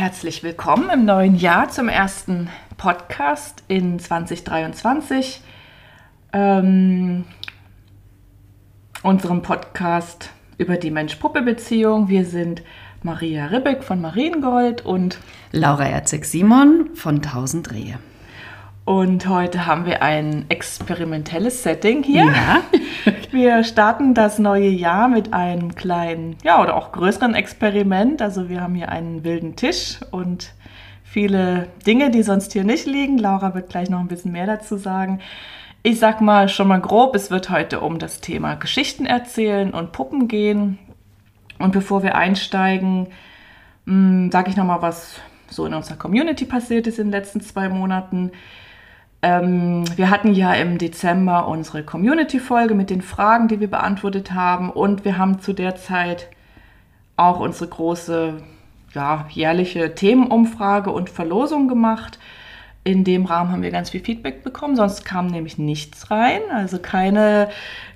Herzlich willkommen im neuen Jahr zum ersten Podcast in 2023. Unserem Podcast über die Mensch-Puppe-Beziehung. Wir sind Maria Ribbeck von Mariengold und Laura Erzig-Simon von 1000 Rehe. Und heute haben wir ein experimentelles Setting hier. Ja. Wir starten das neue Jahr mit einem kleinen, ja, oder auch größeren Experiment. Also wir haben hier einen wilden Tisch und viele Dinge, die sonst hier nicht liegen. Laura wird gleich noch ein bisschen mehr dazu sagen. Ich sag mal schon mal grob, es wird heute um das Thema Geschichten erzählen und Puppen gehen. Und bevor wir einsteigen, sage ich noch mal, was so in unserer Community passiert ist in den letzten 2 Monaten. Wir hatten ja im Dezember unsere Community-Folge mit den Fragen, die wir beantwortet haben. Und wir haben zu der Zeit auch unsere große, ja, jährliche Themenumfrage und Verlosung gemacht. In dem Rahmen haben wir ganz viel Feedback bekommen, sonst kam nämlich nichts rein. Also keine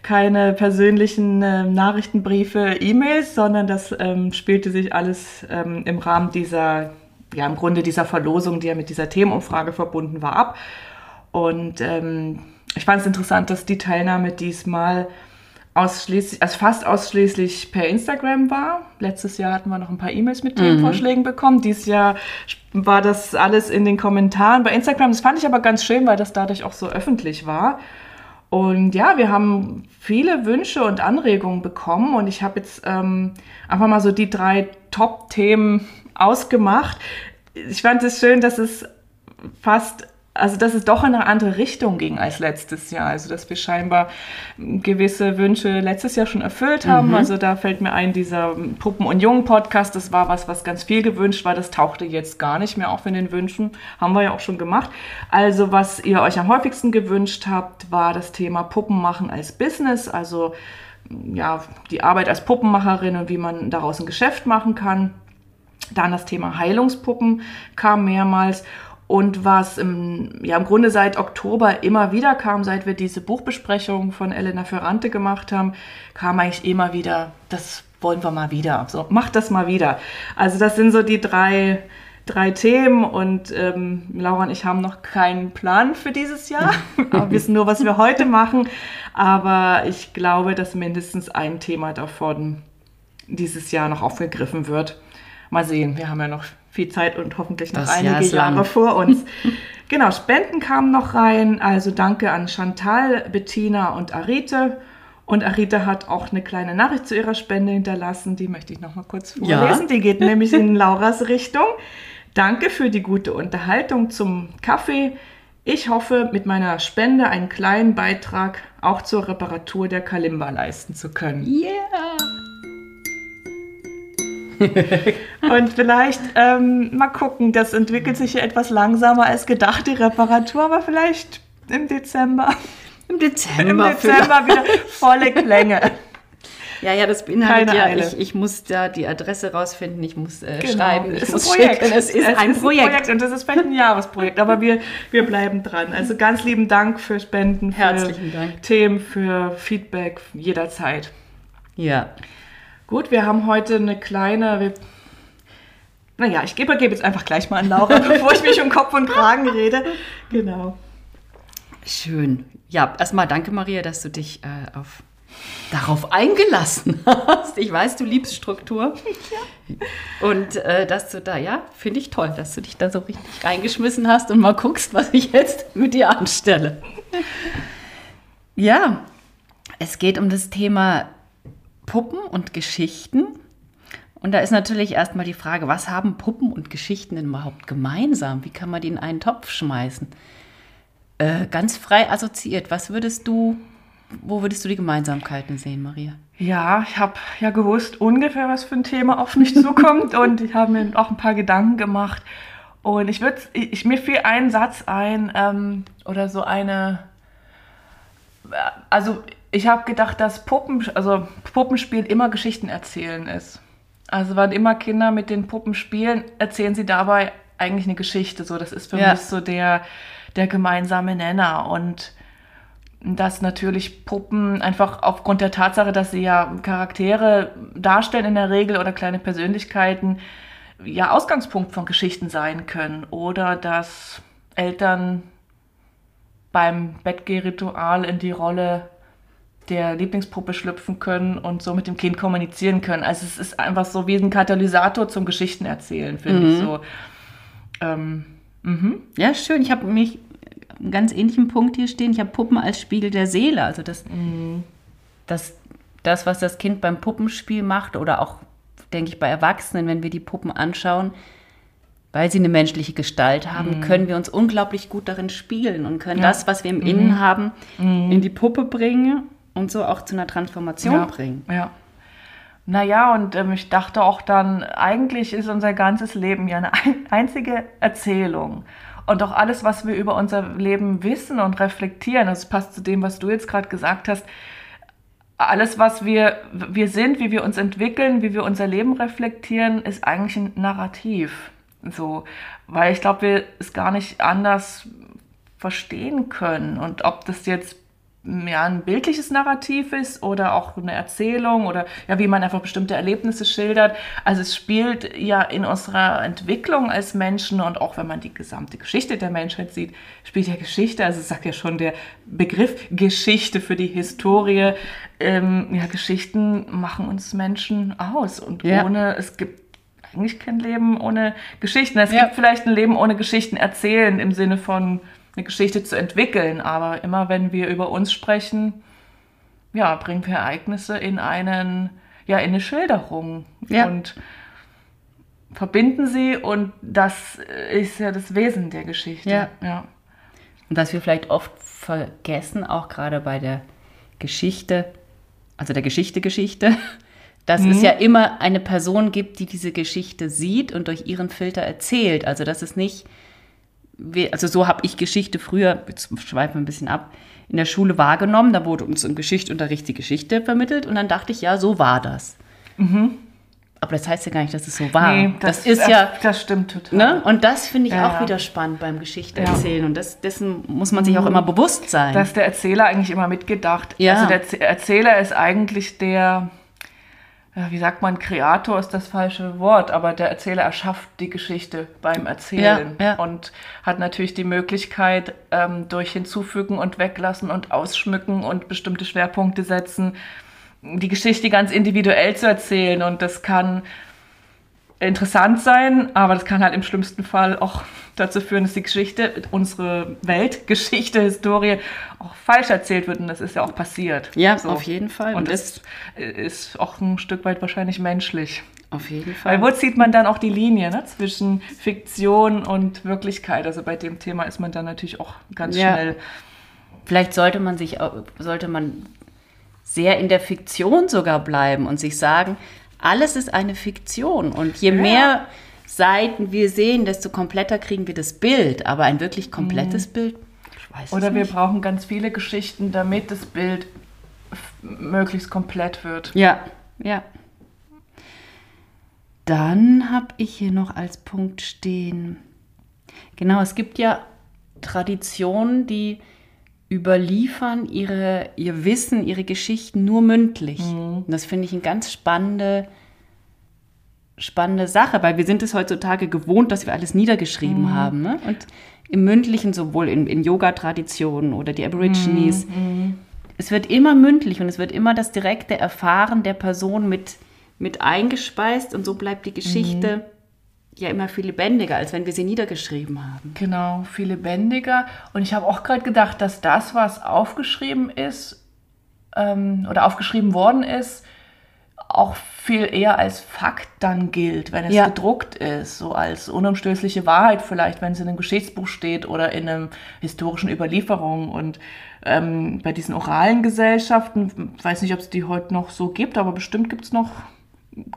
persönlichen Nachrichtenbriefe, E-Mails, sondern das spielte sich alles im Rahmen dieser, ja, im Grunde dieser Verlosung, die ja mit dieser Themenumfrage verbunden war, ab. Und ich fand es interessant, dass die Teilnahme diesmal fast ausschließlich per Instagram war. Letztes Jahr hatten wir noch ein paar E-Mails mit Themenvorschlägen bekommen. Dieses Jahr war das alles in den Kommentaren bei Instagram. Das fand ich aber ganz schön, weil das dadurch auch so öffentlich war. Und ja, wir haben viele Wünsche und Anregungen bekommen. Und ich habe jetzt einfach mal so die 3 Top-Themen ausgemacht. Ich fand es schön, dass es fast... Also dass es doch in eine andere Richtung ging als letztes Jahr. Also dass wir scheinbar gewisse Wünsche letztes Jahr schon erfüllt haben. Also da fällt mir ein, dieser Puppen- und Jungen-Podcast, das war was ganz viel gewünscht war. Das tauchte jetzt gar nicht mehr auf in den Wünschen. Haben wir ja auch schon gemacht. Also was ihr euch am häufigsten gewünscht habt, war das Thema Puppen machen als Business. Also ja, die Arbeit als Puppenmacherin und wie man daraus ein Geschäft machen kann. Dann das Thema Heilungspuppen kam mehrmals. Und was im Grunde seit Oktober immer wieder kam, seit wir diese Buchbesprechung von Elena Ferrante gemacht haben, kam eigentlich immer wieder, das wollen wir mal wieder, so, macht das mal wieder. Also das sind so die 3 Themen und Laura und ich haben noch keinen Plan für dieses Jahr, wir wissen nur, was wir heute machen, aber ich glaube, dass mindestens ein Thema davon dieses Jahr noch aufgegriffen wird. Mal sehen, wir haben ja noch viel Zeit und hoffentlich noch einige Jahre vor uns. Genau, Spenden kamen noch rein. Also danke an Chantal, Bettina und Arite. Und Arite hat auch eine kleine Nachricht zu ihrer Spende hinterlassen. Die möchte ich noch mal kurz vorlesen. Ja. Die geht nämlich in Lauras Richtung. Danke für die gute Unterhaltung zum Kaffee. Ich hoffe, mit meiner Spende einen kleinen Beitrag auch zur Reparatur der Kalimba leisten zu können. Yeah! Und vielleicht mal gucken, das entwickelt sich ja etwas langsamer als gedacht, die Reparatur, aber vielleicht im Dezember. Im Dezember wieder volle Klänge. Ja, das beinhaltet ja, ich muss da die Adresse rausfinden, ich muss schreiben, ich muss schicken. Es ist ein Projekt. Und das ist vielleicht ein Jahresprojekt, aber wir bleiben dran. Also ganz lieben Dank für Spenden, für Herzlichen Dank. Themen, für Feedback jederzeit. Ja. Gut, wir haben heute eine kleine... Naja, ich übergebe jetzt einfach gleich mal an Laura, bevor ich mich um Kopf und Kragen rede. Genau. Schön. Ja, erstmal danke, Maria, dass du dich darauf eingelassen hast. Ich weiß, du liebst Struktur. Ja. Und dass du da, ja, finde ich toll, dass du dich da so richtig reingeschmissen hast und mal guckst, was ich jetzt mit dir anstelle. Ja, es geht um das Thema... Puppen und Geschichten. Und da ist natürlich erstmal die Frage, was haben Puppen und Geschichten denn überhaupt gemeinsam? Wie kann man die in einen Topf schmeißen? Ganz frei assoziiert, wo würdest du die Gemeinsamkeiten sehen, Maria? Ja, ich habe ja gewusst ungefähr, was für ein Thema auf mich zukommt und ich habe mir auch ein paar Gedanken gemacht. Und mir fiel ein Satz ein, oder so eine, also... Ich habe gedacht, dass Puppenspielen immer Geschichten erzählen ist. Also wann immer Kinder mit den Puppen spielen, erzählen sie dabei eigentlich eine Geschichte. So, das ist für mich so der gemeinsame Nenner. Und dass natürlich Puppen einfach aufgrund der Tatsache, dass sie ja Charaktere darstellen in der Regel oder kleine Persönlichkeiten, ja Ausgangspunkt von Geschichten sein können oder dass Eltern beim Bettgehritual in die Rolle der Lieblingspuppe schlüpfen können und so mit dem Kind kommunizieren können. Also es ist einfach so wie ein Katalysator zum Geschichtenerzählen, finde ich so. Ja, schön. Ich habe mich einen ganz ähnlichen Punkt hier stehen. Ich habe Puppen als Spiegel der Seele. Also das, was das Kind beim Puppenspiel macht oder auch, denke ich, bei Erwachsenen, wenn wir die Puppen anschauen, weil sie eine menschliche Gestalt haben, können wir uns unglaublich gut darin spiegeln und können das, was wir im Innen haben, in die Puppe bringen und so auch zu einer Transformation bringen. Ja. Naja, und ich dachte auch dann, eigentlich ist unser ganzes Leben ja eine einzige Erzählung. Und auch alles, was wir über unser Leben wissen und reflektieren, das passt zu dem, was du jetzt gerade gesagt hast, alles, was wir sind, wie wir uns entwickeln, wie wir unser Leben reflektieren, ist eigentlich ein Narrativ. So, weil ich glaube, wir es gar nicht anders verstehen können. Und ob das jetzt ein bildliches Narrativ ist oder auch eine Erzählung oder ja, wie man einfach bestimmte Erlebnisse schildert. Also es spielt ja in unserer Entwicklung als Menschen und auch wenn man die gesamte Geschichte der Menschheit sieht, spielt ja Geschichte, also es sagt ja schon der Begriff Geschichte für die Historie. Ja, Geschichten machen uns Menschen aus und ohne, es gibt eigentlich kein Leben ohne Geschichten. Es gibt vielleicht ein Leben ohne Geschichten erzählen im Sinne von eine Geschichte zu entwickeln, aber immer wenn wir über uns sprechen, ja, bringen wir Ereignisse in in eine Schilderung und verbinden sie und das ist ja das Wesen der Geschichte. Ja. Und was wir vielleicht oft vergessen, auch gerade bei der Geschichte, also der Geschichte, dass es ja immer eine Person gibt, die diese Geschichte sieht und durch ihren Filter erzählt. Also dass es nicht also so habe ich Geschichte früher, jetzt schweifen wir ein bisschen ab, in der Schule wahrgenommen. Da wurde uns im Geschichtsunterricht die Geschichte vermittelt und dann dachte ich, ja, so war das. Aber das heißt ja gar nicht, dass es so war. Nee, das stimmt total. Ne? Und das finde ich auch wieder spannend beim Geschichtenerzählen. Ja. Und dessen muss man sich auch immer bewusst sein. Dass der Erzähler eigentlich immer mitgedacht. Ja. Also der Erzähler ist eigentlich der, wie sagt man, Kreator ist das falsche Wort, aber der Erzähler erschafft die Geschichte beim Erzählen und hat natürlich die Möglichkeit, durch Hinzufügen und Weglassen und Ausschmücken und bestimmte Schwerpunkte setzen, die Geschichte ganz individuell zu erzählen. Und das kann interessant sein, aber das kann halt im schlimmsten Fall auch dazu führen, dass die Geschichte, unsere Weltgeschichte, Historie auch falsch erzählt wird. Und das ist ja auch passiert. Ja, so. Auf jeden Fall. Und das ist auch ein Stück weit wahrscheinlich menschlich. Auf jeden Fall. Weil wo zieht man dann auch die Linie, ne, zwischen Fiktion und Wirklichkeit? Also bei dem Thema ist man dann natürlich auch ganz schnell. Vielleicht sollte man sehr in der Fiktion sogar bleiben und sich sagen, alles ist eine Fiktion und je mehr Seiten wir sehen, desto kompletter kriegen wir das Bild. Aber ein wirklich komplettes Bild, ich weiß es nicht. Oder wir brauchen ganz viele Geschichten, damit das Bild möglichst komplett wird. Ja. Dann habe ich hier noch als Punkt stehen, genau, es gibt ja Traditionen, die überliefern ihr Wissen, ihre Geschichten nur mündlich. Und das finde ich eine ganz spannende Sache, weil wir sind es heutzutage gewohnt, dass wir alles niedergeschrieben haben. Ne? Und im Mündlichen, sowohl in Yoga-Traditionen oder die Aborigines, es wird immer mündlich und es wird immer das direkte Erfahren der Person mit eingespeist und so bleibt die Geschichte ja immer viel lebendiger, als wenn wir sie niedergeschrieben haben. Genau, viel lebendiger. Und ich habe auch gerade gedacht, dass das, was aufgeschrieben ist oder aufgeschrieben worden ist, auch viel eher als Fakt dann gilt, wenn es gedruckt ist, so als unumstößliche Wahrheit vielleicht, wenn es in einem Geschichtsbuch steht oder in einer historischen Überlieferung. Und bei diesen oralen Gesellschaften, weiß nicht, ob es die heute noch so gibt, aber bestimmt gibt es noch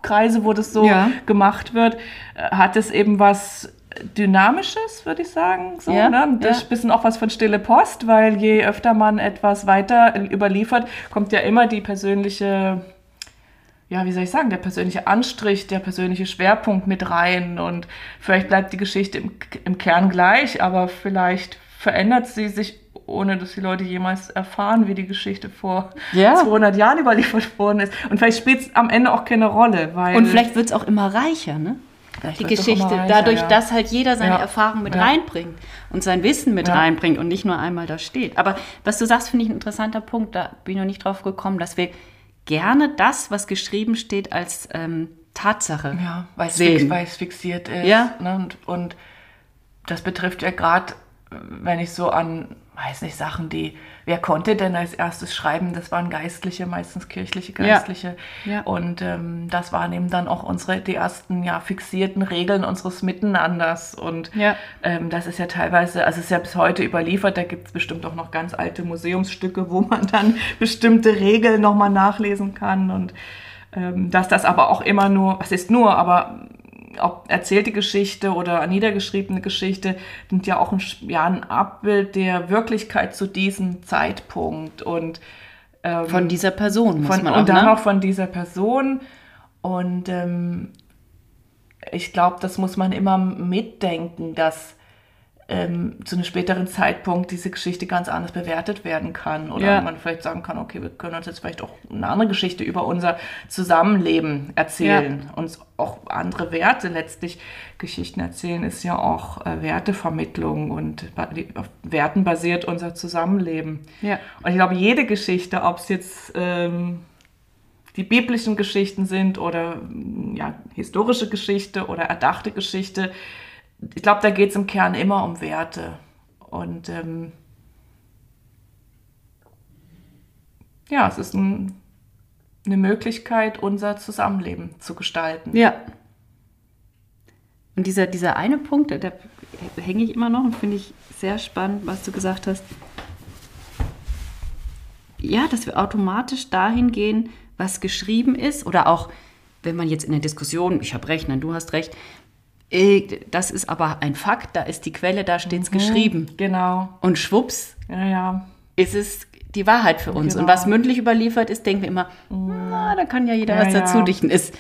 Kreise, wo das so gemacht wird, hat es eben was Dynamisches, würde ich sagen. So, ne? Das ist ein bisschen auch was von Stille Post, weil je öfter man etwas weiter überliefert, kommt ja immer die persönliche, der persönliche Anstrich, der persönliche Schwerpunkt mit rein und vielleicht bleibt die Geschichte im Kern gleich, aber vielleicht verändert sie sich, ohne dass die Leute jemals erfahren, wie die Geschichte vor 200 Jahren überliefert worden ist. Und vielleicht spielt es am Ende auch keine Rolle. Und vielleicht wird es auch immer reicher, ne? die Geschichte, dadurch, dass halt jeder seine Erfahrung mit reinbringt und sein Wissen mit reinbringt und nicht nur einmal da steht. Aber was du sagst, finde ich ein interessanter Punkt, da bin ich noch nicht drauf gekommen, dass wir gerne das, was geschrieben steht, als Tatsache sehen. Weil es fixiert ist. Ja. Ne? Und das betrifft ja gerade, wenn ich so an, weiß nicht, Sachen, die, wer konnte denn als erstes schreiben? Das waren Geistliche, meistens kirchliche Geistliche. Ja. Ja. Und das waren eben dann auch die ersten fixierten Regeln unseres Miteinanders. Und das ist ja teilweise, also es ist ja bis heute überliefert, da gibt es bestimmt auch noch ganz alte Museumsstücke, wo man dann bestimmte Regeln nochmal nachlesen kann. Und dass das aber auch immer nur, was ist nur, aber ob erzählte Geschichte oder niedergeschriebene Geschichte sind ja auch ein Abbild der Wirklichkeit zu diesem Zeitpunkt und von dieser Person von dieser Person und ich glaube, das muss man immer mitdenken, dass zu einem späteren Zeitpunkt diese Geschichte ganz anders bewertet werden kann oder man vielleicht sagen kann, okay, wir können uns jetzt vielleicht auch eine andere Geschichte über unser Zusammenleben erzählen, uns auch andere Werte letztlich. Geschichten erzählen ist ja auch Wertevermittlung und auf Werten basiert unser Zusammenleben. Ja. Und ich glaube, jede Geschichte, ob es jetzt die biblischen Geschichten sind oder historische Geschichte oder erdachte Geschichte, ich glaube, da geht es im Kern immer um Werte. Und es ist eine Möglichkeit, unser Zusammenleben zu gestalten. Ja. Und dieser eine Punkt, da hänge ich immer noch und finde ich sehr spannend, was du gesagt hast. Ja, dass wir automatisch dahin gehen, was geschrieben ist. Oder auch, wenn man jetzt in der Diskussion, ich habe recht, nein, du hast recht, das ist aber ein Fakt, da ist die Quelle, da steht es geschrieben. Genau. Und schwupps ist es die Wahrheit für uns. Genau. Und was mündlich überliefert ist, denken wir immer, da kann ja jeder was dazu dichten. Ist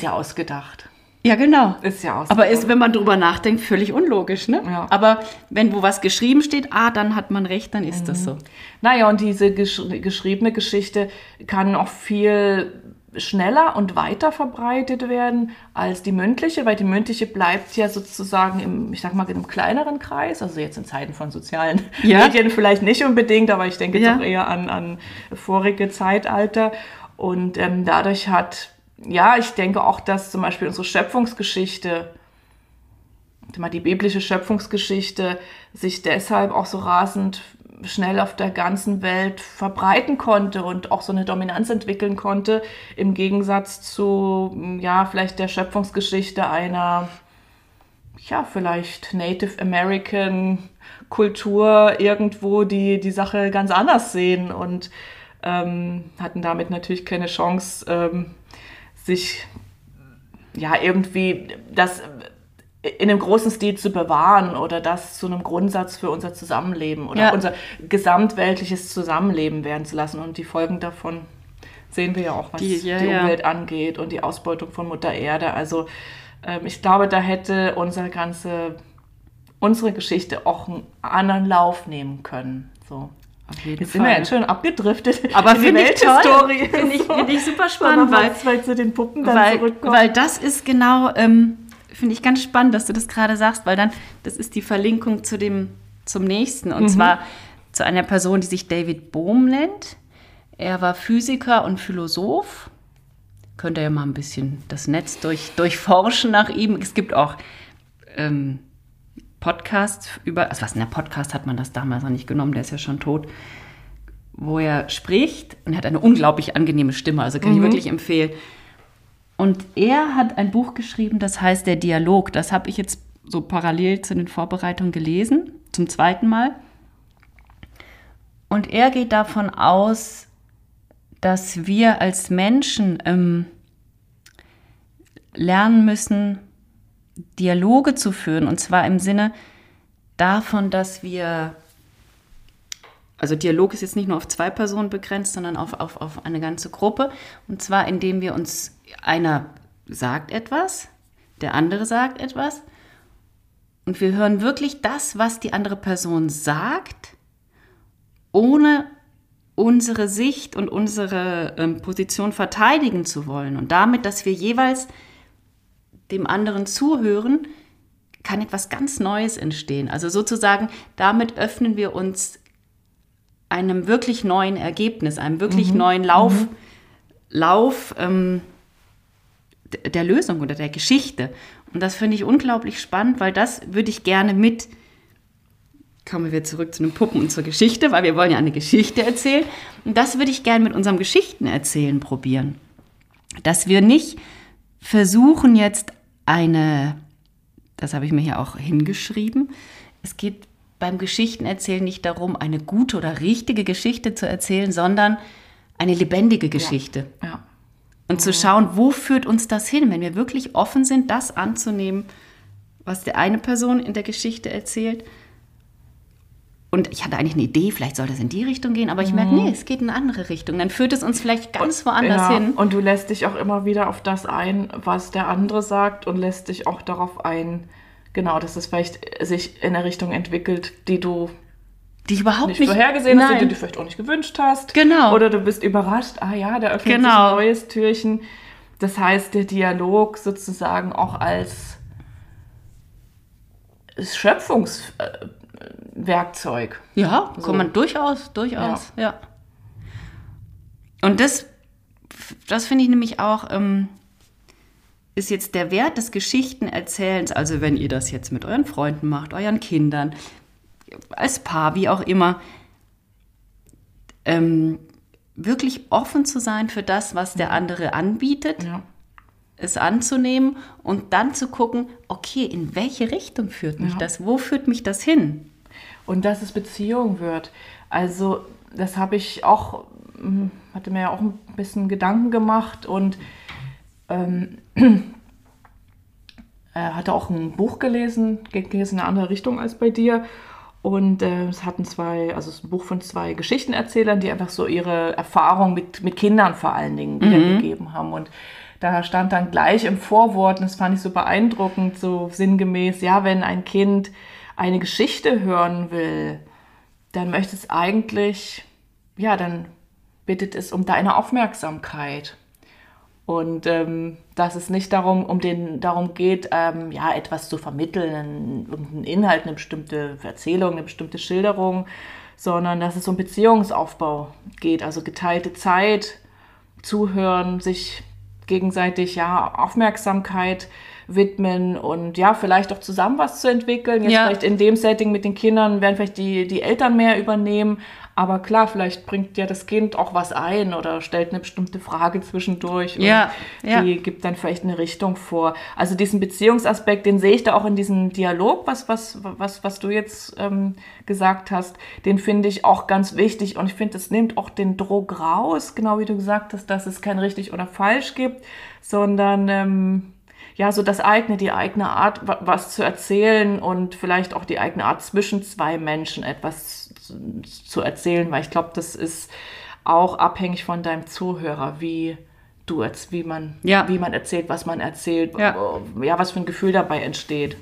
ja ausgedacht. Ja, genau. Ist ja ausgedacht. Aber ist, wenn man drüber nachdenkt, völlig unlogisch, ne? Ja. Aber wenn wo was geschrieben steht, dann hat man recht, dann ist das so. Naja, und diese geschriebene Geschichte kann auch viel schneller und weiter verbreitet werden als die mündliche, weil die mündliche bleibt ja sozusagen im kleineren Kreis, also jetzt in Zeiten von sozialen Medien vielleicht nicht unbedingt, aber ich denke jetzt auch eher an vorige Zeitalter und dadurch hat, ich denke auch, dass zum Beispiel unsere Schöpfungsgeschichte, die biblische Schöpfungsgeschichte sich deshalb auch so rasend schnell auf der ganzen Welt verbreiten konnte und auch so eine Dominanz entwickeln konnte, im Gegensatz zu, vielleicht der Schöpfungsgeschichte einer, vielleicht Native American Kultur irgendwo, die Sache ganz anders sehen und hatten damit natürlich keine Chance, sich irgendwie das in einem großen Stil zu bewahren oder das zu einem Grundsatz für unser Zusammenleben oder unser gesamtweltliches Zusammenleben werden zu lassen. Und die Folgen davon sehen wir ja auch, was die Umwelt angeht und die Ausbeutung von Mutter Erde. Also ich glaube, da hätte unsere Geschichte auch einen anderen Lauf nehmen können. So. Auf jeden Fall. Sind wir jetzt schon abgedriftet in die Welthistorie. Finde ich super spannend, weil zu den Puppen dann zurückkommen. Weil das ist genau... finde ich ganz spannend, dass du das gerade sagst, weil dann, das ist die Verlinkung zum Nächsten. Und zwar zu einer Person, die sich David Bohm nennt. Er war Physiker und Philosoph. Könnt ihr ja mal ein bisschen das Netz durchforschen nach ihm. Es gibt auch Podcasts Podcast hat man das damals noch nicht genommen, der ist ja schon tot, wo er spricht und er hat eine unglaublich angenehme Stimme, also kann ich wirklich empfehlen. Und er hat ein Buch geschrieben, das heißt Der Dialog. Das habe ich jetzt so parallel zu den Vorbereitungen gelesen, zum zweiten Mal. Und er geht davon aus, dass wir als Menschen lernen müssen, Dialoge zu führen. Und zwar im Sinne davon, dass wir... Also Dialog ist jetzt nicht nur auf 2 Personen begrenzt, sondern auf eine ganze Gruppe. Und zwar, indem wir uns, einer sagt etwas, der andere sagt etwas. Und wir hören wirklich das, was die andere Person sagt, ohne unsere Sicht und unsere Position verteidigen zu wollen. Und damit, dass wir jeweils dem anderen zuhören, kann etwas ganz Neues entstehen. Also sozusagen, damit öffnen wir uns einem wirklich neuen Ergebnis, einem wirklich neuen Lauf der Lösung oder der Geschichte. Und das finde ich unglaublich spannend, weil das würde ich gerne mit, kommen wir zurück zu den Puppen und zur Geschichte, weil wir wollen ja eine Geschichte erzählen. Und das würde ich gerne mit unserem Geschichtenerzählen probieren. Dass wir nicht versuchen jetzt eine, das habe ich mir hier auch hingeschrieben, es geht beim Geschichtenerzählen nicht darum, eine gute oder richtige Geschichte zu erzählen, sondern eine lebendige Geschichte. Ja. Ja. Und zu schauen, wo führt uns das hin, wenn wir wirklich offen sind, das anzunehmen, was die eine Person in der Geschichte erzählt. Und ich hatte eigentlich eine Idee, vielleicht soll das in die Richtung gehen, aber ich merke, nee, es geht in eine andere Richtung. Dann führt es uns vielleicht ganz woanders hin. Und du lässt dich auch immer wieder auf das ein, was der andere sagt, und lässt dich auch darauf ein, genau, dass es vielleicht sich in eine Richtung entwickelt, die ich überhaupt nicht vorhergesehen hast, die du dir vielleicht auch nicht gewünscht hast. Genau. Oder du bist überrascht, da öffnet sich ein neues Türchen. Das heißt, der Dialog sozusagen auch als Schöpfungswerkzeug. Ja, so. Kann man durchaus, ja. Und das finde ich nämlich auch, ist jetzt der Wert des Geschichtenerzählens, also wenn ihr das jetzt mit euren Freunden macht, euren Kindern, als Paar, wie auch immer, wirklich offen zu sein für das, was der andere anbietet, es anzunehmen und dann zu gucken, okay, in welche Richtung führt mich das? Wo führt mich das hin? Und dass es Beziehung wird. Also das habe ich auch, hatte mir ja auch ein bisschen Gedanken gemacht und hatte auch ein Buch gelesen, geht jetzt in eine andere Richtung als bei dir. Und es hatten es ist ein Buch von zwei Geschichtenerzählern, die einfach so ihre Erfahrung mit Kindern vor allen Dingen wiedergegeben haben. Und da stand dann gleich im Vorwort, und das fand ich so beeindruckend, so sinngemäß, wenn ein Kind eine Geschichte hören will, dann möchte es eigentlich, dann bittet es um deine Aufmerksamkeit. Und dass es nicht darum geht, etwas zu vermitteln, irgendeinen Inhalt, eine bestimmte Erzählung, eine bestimmte Schilderung, sondern dass es um Beziehungsaufbau geht, also geteilte Zeit, zuhören, sich gegenseitig Aufmerksamkeit widmen und vielleicht auch zusammen was zu entwickeln. Jetzt vielleicht in dem Setting mit den Kindern werden vielleicht die Eltern mehr übernehmen, aber klar, vielleicht bringt das Kind auch was ein oder stellt eine bestimmte Frage zwischendurch und die gibt dann vielleicht eine Richtung vor. Also diesen Beziehungsaspekt, den sehe ich da auch in diesem Dialog, was du jetzt gesagt hast, den finde ich auch ganz wichtig, und ich finde, das nimmt auch den Druck raus, genau wie du gesagt hast, dass es kein richtig oder falsch gibt, sondern so die eigene Art, was zu erzählen, und vielleicht auch die eigene Art, zwischen zwei Menschen etwas zu erzählen, weil ich glaube, das ist auch abhängig von deinem Zuhörer, wie man erzählt, was man erzählt, was für ein Gefühl dabei entsteht.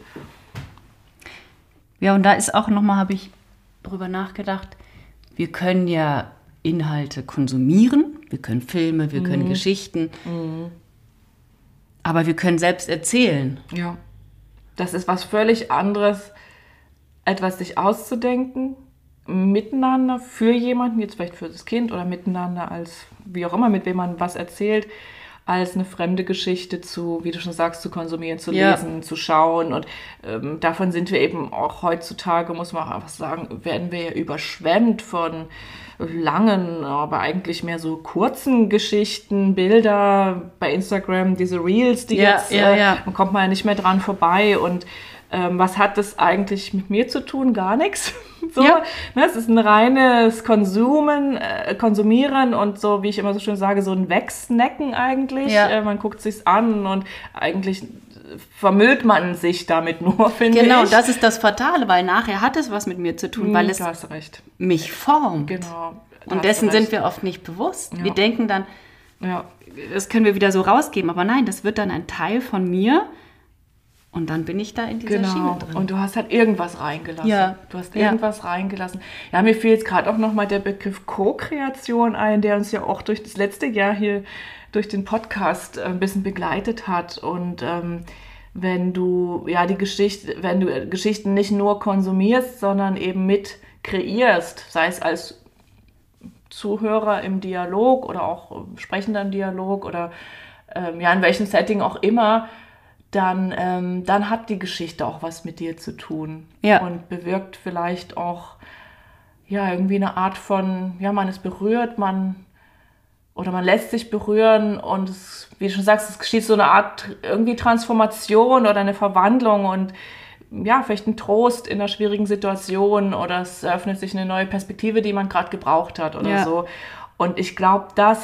Ja, und da ist auch nochmal, habe ich drüber nachgedacht, wir können ja Inhalte konsumieren, wir können Filme, wir können Geschichten, aber wir können selbst erzählen. Ja. Das ist was völlig anderes, etwas sich auszudenken, miteinander, für jemanden, jetzt vielleicht für das Kind oder miteinander als, wie auch immer, mit wem man was erzählt, als eine fremde Geschichte wie du schon sagst, zu konsumieren, zu lesen, zu schauen. Und davon sind wir eben auch heutzutage, muss man auch einfach sagen, werden wir ja überschwemmt von langen, aber eigentlich mehr so kurzen Geschichten, Bilder bei Instagram, diese Reels, die man kommt mal nicht mehr dran vorbei. Und was hat das eigentlich mit mir zu tun? Gar nichts. Es ist ein reines Konsumieren und so, wie ich immer so schön sage, so ein Wegsnacken eigentlich. Man guckt sich's an und eigentlich vermüllt man sich damit nur, finde ich. Genau, das ist das Fatale, weil nachher hat es was mit mir zu tun, weil es mich formt. Genau. Und dessen sind wir oft nicht bewusst. Ja. Wir denken dann, das können wir wieder so rausgeben, aber nein, das wird dann ein Teil von mir. Und dann bin ich da in dieser Schiene drin. Und du hast halt irgendwas reingelassen. Ja. Du hast irgendwas reingelassen. Ja, mir fiel jetzt gerade auch nochmal der Begriff Co-Kreation ein, der uns ja auch durch das letzte Jahr hier durch den Podcast ein bisschen begleitet hat. Und wenn du Geschichten nicht nur konsumierst, sondern eben mit kreierst, sei es als Zuhörer im Dialog oder auch Sprechender im Dialog oder in welchem Setting auch immer, dann hat die Geschichte auch was mit dir zu tun. Ja. Und bewirkt vielleicht auch irgendwie eine Art von, man ist berührt, man lässt sich berühren und es, wie du schon sagst, es geschieht so eine Art irgendwie Transformation oder eine Verwandlung und vielleicht ein Trost in einer schwierigen Situation oder es eröffnet sich eine neue Perspektive, die man gerade gebraucht hat oder so. Und ich glaube, sage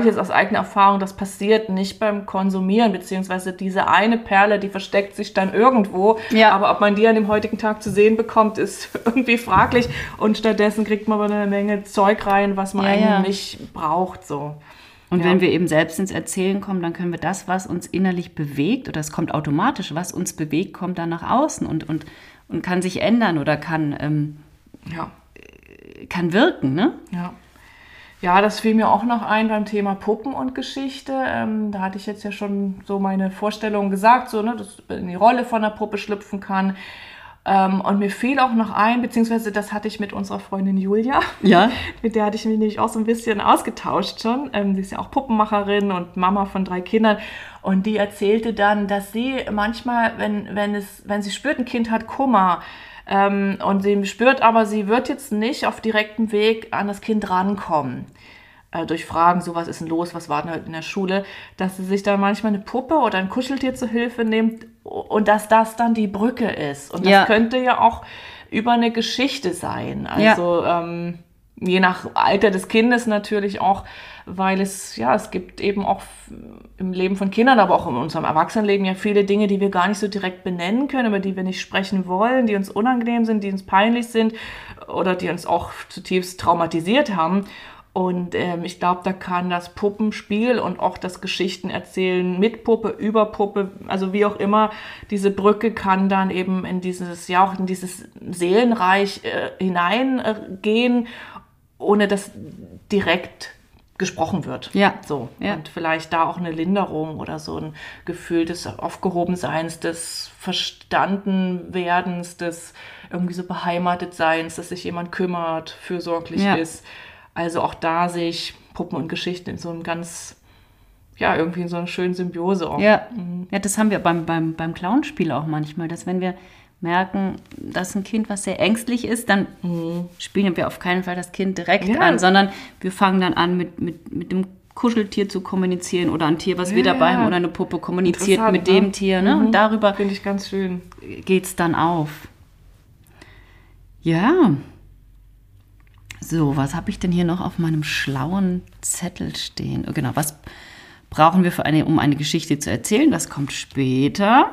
ich jetzt aus eigener Erfahrung, das passiert nicht beim Konsumieren, beziehungsweise diese eine Perle, die versteckt sich dann irgendwo. Ja. Aber ob man die an dem heutigen Tag zu sehen bekommt, ist irgendwie fraglich. Und stattdessen kriegt man aber eine Menge Zeug rein, was man eigentlich nicht braucht. So. Und wenn wir eben selbst ins Erzählen kommen, dann können wir das, was uns innerlich bewegt, oder es kommt automatisch, was uns bewegt, kommt dann nach außen und kann sich ändern oder kann wirken, ne? Ja. Ja, das fiel mir auch noch ein beim Thema Puppen und Geschichte. Da hatte ich jetzt ja schon so meine Vorstellungen gesagt, dass man in die Rolle von einer Puppe schlüpfen kann. Und mir fiel auch noch ein, beziehungsweise das hatte ich mit unserer Freundin Julia. Ja. Mit der hatte ich mich nämlich auch so ein bisschen ausgetauscht schon. Sie ist ja auch Puppenmacherin und Mama von 3 Kindern. Und die erzählte dann, dass sie manchmal, wenn sie spürt, ein Kind hat Kummer, und sie spürt aber, sie wird jetzt nicht auf direktem Weg an das Kind rankommen. Durch Fragen, so was ist denn los, was war denn heute in der Schule, dass sie sich dann manchmal eine Puppe oder ein Kuscheltier zur Hilfe nimmt und dass das dann die Brücke ist. Und das könnte ja auch über eine Geschichte sein. Also je nach Alter des Kindes natürlich auch, weil es gibt eben auch im Leben von Kindern, aber auch in unserem Erwachsenenleben viele Dinge, die wir gar nicht so direkt benennen können, über die wir nicht sprechen wollen, die uns unangenehm sind, die uns peinlich sind oder die uns auch zutiefst traumatisiert haben. Und ich glaube, da kann das Puppenspiel und auch das Geschichtenerzählen mit Puppe, über Puppe, also wie auch immer, diese Brücke kann dann eben in dieses Seelenreich hineingehen, ohne dass direkt gesprochen wird. Ja. So. Ja. Und vielleicht da auch eine Linderung oder so ein Gefühl des Aufgehobenseins, des Verstandenwerdens, des irgendwie so Beheimatetseins, dass sich jemand kümmert, fürsorglich ist. Also auch da sehe ich Puppen und Geschichten in so einem ganz, irgendwie in so einer schönen Symbiose auch. Ja, das haben wir beim Clownspiel auch manchmal, dass wenn wir merken, dass ein Kind, was sehr ängstlich ist, dann spielen wir auf keinen Fall das Kind direkt an, sondern wir fangen dann an, mit dem Kuscheltier zu kommunizieren oder ein Tier, was wir dabei haben, oder eine Puppe kommuniziert mit dem Tier. Ne? Und darüber finde ich ganz schön. Geht's dann auf. Ja. So, was habe ich denn hier noch auf meinem schlauen Zettel stehen? Oh, genau, was brauchen wir um eine Geschichte zu erzählen? Das kommt später.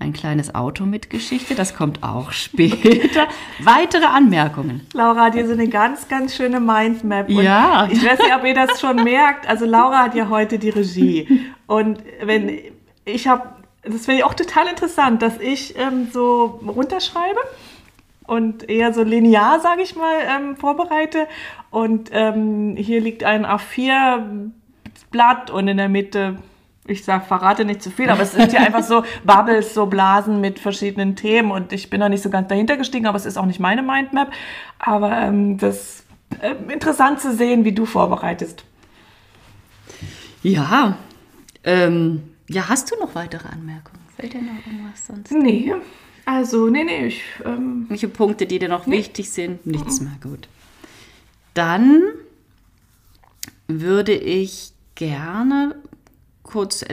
Ein kleines Auto mit Geschichte, das kommt auch später. Weitere Anmerkungen. Laura hat hier so eine ganz, ganz schöne Mindmap. Und ich weiß nicht, ob ihr das schon merkt. Also Laura hat ja heute die Regie. Und das finde ich auch total interessant, dass ich so runterschreibe. Und eher so linear, sage ich mal, vorbereite. Und hier liegt ein A4-Blatt und in der Mitte, verrate nicht zu viel, aber es sind hier einfach so Bubbles, so Blasen mit verschiedenen Themen. Und ich bin noch nicht so ganz dahinter gestiegen, aber es ist auch nicht meine Mindmap. Aber das ist interessant zu sehen, wie du vorbereitest. Ja, hast du noch weitere Anmerkungen? Fällt dir noch irgendwas sonst? Nee. Also, ich... welche Punkte, die dir noch wichtig sind? Nichts mehr, gut. Dann würde ich gerne kurz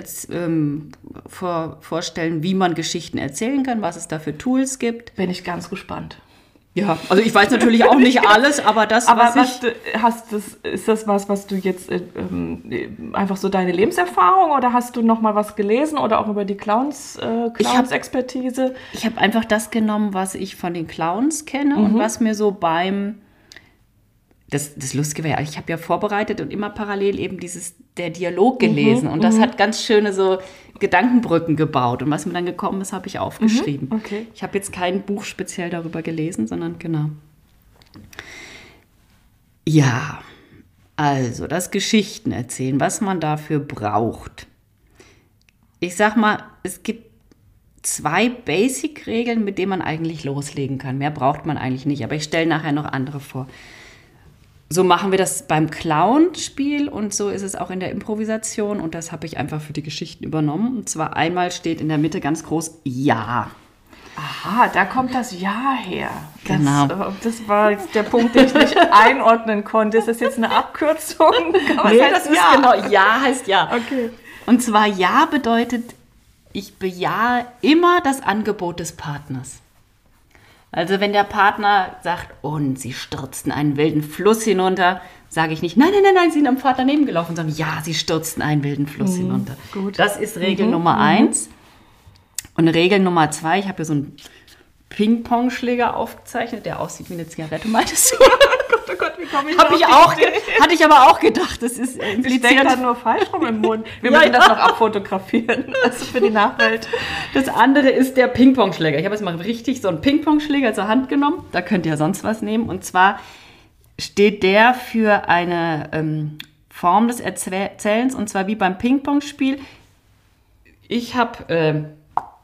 vorstellen, wie man Geschichten erzählen kann, was es da für Tools gibt. Bin ich ganz gespannt. Ja, also ich weiß natürlich auch nicht alles, aber das, ist das was du jetzt einfach so deine Lebenserfahrung oder hast du nochmal was gelesen oder auch über die Clowns-Expertise? Ich habe einfach das genommen, was ich von den Clowns kenne und was mir so beim... Das Lustige war ja, ich habe ja vorbereitet und immer parallel eben der Dialog gelesen und das hat ganz schöne so Gedankenbrücken gebaut und was mir dann gekommen ist, habe ich aufgeschrieben. Okay. Ich habe jetzt kein Buch speziell darüber gelesen, sondern genau. Ja, also das Geschichtenerzählen, was man dafür braucht. ich sag mal, es gibt 2 Basic-Regeln, mit denen man eigentlich loslegen kann. Mehr braucht man eigentlich nicht, aber ich stelle nachher noch andere vor. So machen wir das beim Clown-Spiel und so ist es auch in der Improvisation und das habe ich einfach für die Geschichten übernommen. Und zwar einmal steht in der Mitte ganz groß Ja. Aha, da kommt das Ja her. Das, genau. Das war jetzt der Punkt, den ich nicht einordnen konnte. Ist das jetzt eine Abkürzung? Nee, das ist Ja. Genau, Ja heißt Ja. Okay. Und zwar Ja bedeutet, ich bejahe immer das Angebot des Partners. Also wenn der Partner sagt, und sie stürzten einen wilden Fluss hinunter, sage ich nicht, nein, sie sind am Pfad daneben gelaufen, sondern ja, sie stürzten einen wilden Fluss hinunter. Gut. Das ist Regel Nummer 1. Und Regel Nummer 2, ich habe hier so einen Ping-Pong-Schläger aufgezeichnet, der aussieht wie eine Zigarette, meinst du? Oh Gott, wie komme ich hatte ich aber auch gedacht, das ist impliziert. Ich denke da nur falsch rum im Mund. Wir müssen das noch abfotografieren, also für die Nachwelt. Das andere ist der Ping-Pong-Schläger. Ich habe jetzt mal richtig so einen Ping-Pong-Schläger zur Hand genommen. Da könnt ihr ja sonst was nehmen. Und zwar steht der für eine Form des Erzählens, und zwar wie beim Ping-Pong-Spiel. Ich habe,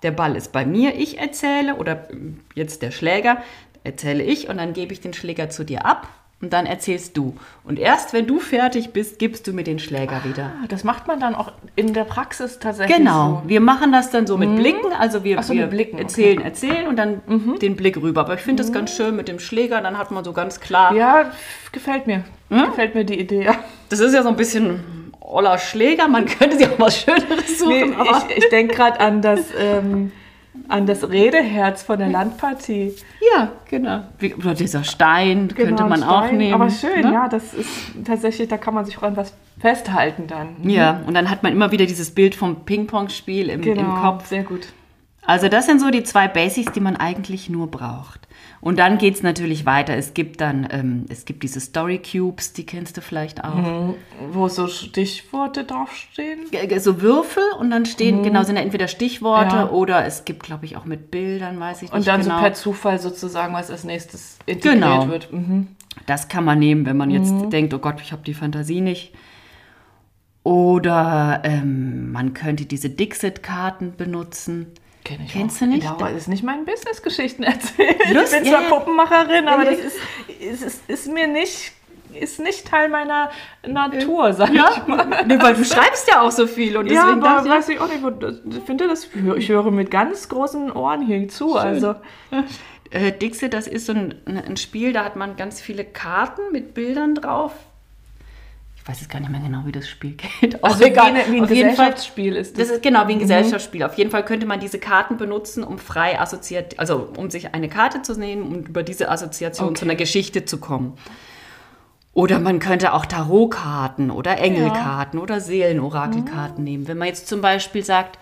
der Ball ist bei mir, ich erzähle, oder jetzt der Schläger, erzähle ich, und dann gebe ich den Schläger zu dir ab. Und dann erzählst du. Und erst wenn du fertig bist, gibst du mir den Schläger wieder. Das macht man dann auch in der Praxis tatsächlich. Genau. So. Wir machen das dann so mit Blicken. Also wir erzählen, okay, erzählen und dann den Blick rüber. Aber ich finde das ganz schön mit dem Schläger. Dann hat man so ganz klar... Ja, gefällt mir. Gefällt mir die Idee, ja. Das ist ja so ein bisschen oller Schläger. Man könnte sich auch was Schöneres suchen. Nee, aber ich denke gerade an das Redeherz von der Landpartie. Ja, genau. Oder dieser Stein könnte man auch nehmen. Aber schön, ne? Ja, das ist tatsächlich, da kann man sich auch an was festhalten dann. Ja, und dann hat man immer wieder dieses Bild vom Ping-Pong-Spiel im Kopf. Sehr gut. Also das sind so die 2 Basics, die man eigentlich nur braucht. Und dann geht es natürlich weiter. Es gibt dann, diese Story Cubes, die kennst du vielleicht auch. Wo so Stichworte draufstehen? So Würfel und dann stehen, genau, sind ja entweder Stichworte oder es gibt, glaube ich, auch mit Bildern, weiß ich nicht genau. Und dann so per Zufall sozusagen, was als nächstes integriert wird. Das kann man nehmen, wenn man jetzt denkt, oh Gott, ich habe die Fantasie nicht. Oder man könnte diese Dixit-Karten benutzen. Kennst du nicht? Laura ist nicht meinen Business-Geschichten erzählt. Ich bin zwar Puppenmacherin, aber das ist mir nicht, ist nicht Teil meiner Natur, sag ich mal. Nee, weil du schreibst ja auch so viel. Und deswegen weiß ich auch nicht, ich höre mit ganz großen Ohren hier zu. Also. Dixit, das ist so ein Spiel, da hat man ganz viele Karten mit Bildern drauf. Ich weiß jetzt gar nicht mehr genau, wie das Spiel geht. Also egal, wie ein Gesellschaftsspiel ist das. Das ist genau wie ein Gesellschaftsspiel. Auf jeden Fall könnte man diese Karten benutzen, um frei assoziiert, also um sich eine Karte zu nehmen und über diese Assoziation zu einer Geschichte zu kommen. Oder man könnte auch Tarotkarten oder Engelkarten oder Seelenorakelkarten nehmen. Wenn man jetzt zum Beispiel sagt,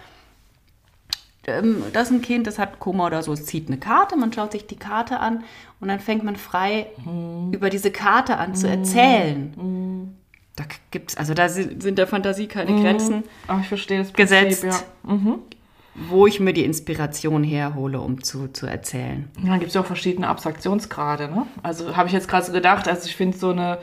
das ist ein Kind, das hat Koma oder so, es zieht eine Karte, man schaut sich die Karte an und dann fängt man frei über diese Karte an zu erzählen. Da gibt's, also da sind der Fantasie keine Grenzen. Aber ich verstehe das Prinzip, gesetzt, wo ich mir die Inspiration herhole, um zu erzählen. Ja, dann gibt es ja auch verschiedene Abstraktionsgrade, ne? Also habe ich jetzt gerade so gedacht, also ich finde so eine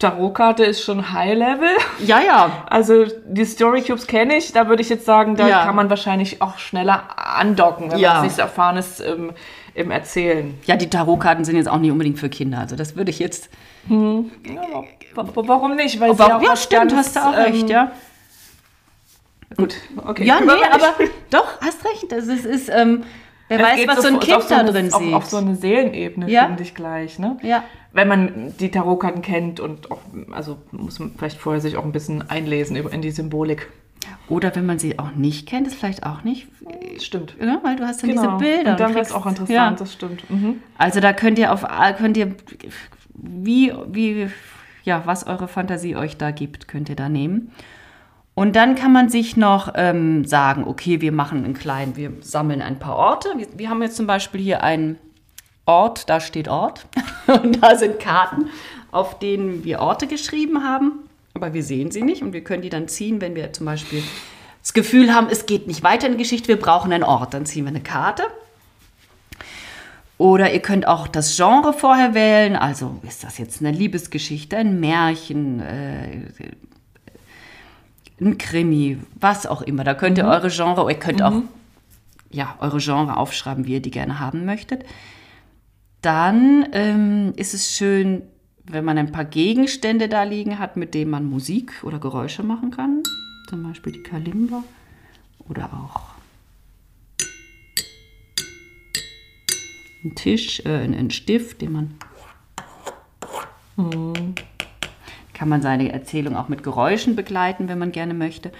Tarotkarte ist schon High-Level. Ja, ja. Also die Story-Cubes kenne ich, da würde ich jetzt sagen, da kann man wahrscheinlich auch schneller andocken, wenn man es nicht erfahren ist im Erzählen. Ja, die Tarotkarten sind jetzt auch nicht unbedingt für Kinder, also das würde ich jetzt... Ja, warum nicht? Weil sie auch stimmt, hast du auch recht, ja. Gut, okay. Ja, nee, aber doch, hast recht. Das ist wer weiß, was so ein Kind da drin sieht. Auf so eine Seelenebene, finde ich gleich, ne? Ja. Wenn man die Tarotkarten kennt und auch, also muss man vielleicht vorher sich auch ein bisschen einlesen in die Symbolik. Oder wenn man sie auch nicht kennt, ist vielleicht auch nicht. Stimmt. Ja, weil du hast dann diese Bilder. Und dann wäre es auch interessant, das stimmt. Also da könnt ihr was eure Fantasie euch da gibt, könnt ihr da nehmen. Und dann kann man sich noch sagen, okay, wir sammeln ein paar Orte. Wir haben jetzt zum Beispiel hier einen Ort, da steht Ort. Und da sind Karten, auf denen wir Orte geschrieben haben. Aber wir sehen sie nicht und wir können die dann ziehen, wenn wir zum Beispiel das Gefühl haben, es geht nicht weiter in der Geschichte, wir brauchen einen Ort. Dann ziehen wir eine Karte. Oder ihr könnt auch das Genre vorher wählen, also ist das jetzt eine Liebesgeschichte, ein Märchen, ein Krimi, was auch immer. Da könnt ihr eure Genre, ihr könnt auch eure Genre aufschreiben, wie ihr die gerne haben möchtet. Dann ist es schön, wenn man ein paar Gegenstände da liegen hat, mit denen man Musik oder Geräusche machen kann. Zum Beispiel die Kalimba oder auch ein Tisch, ein Stift, den man... Kann man seine Erzählung auch mit Geräuschen begleiten, wenn man gerne möchte.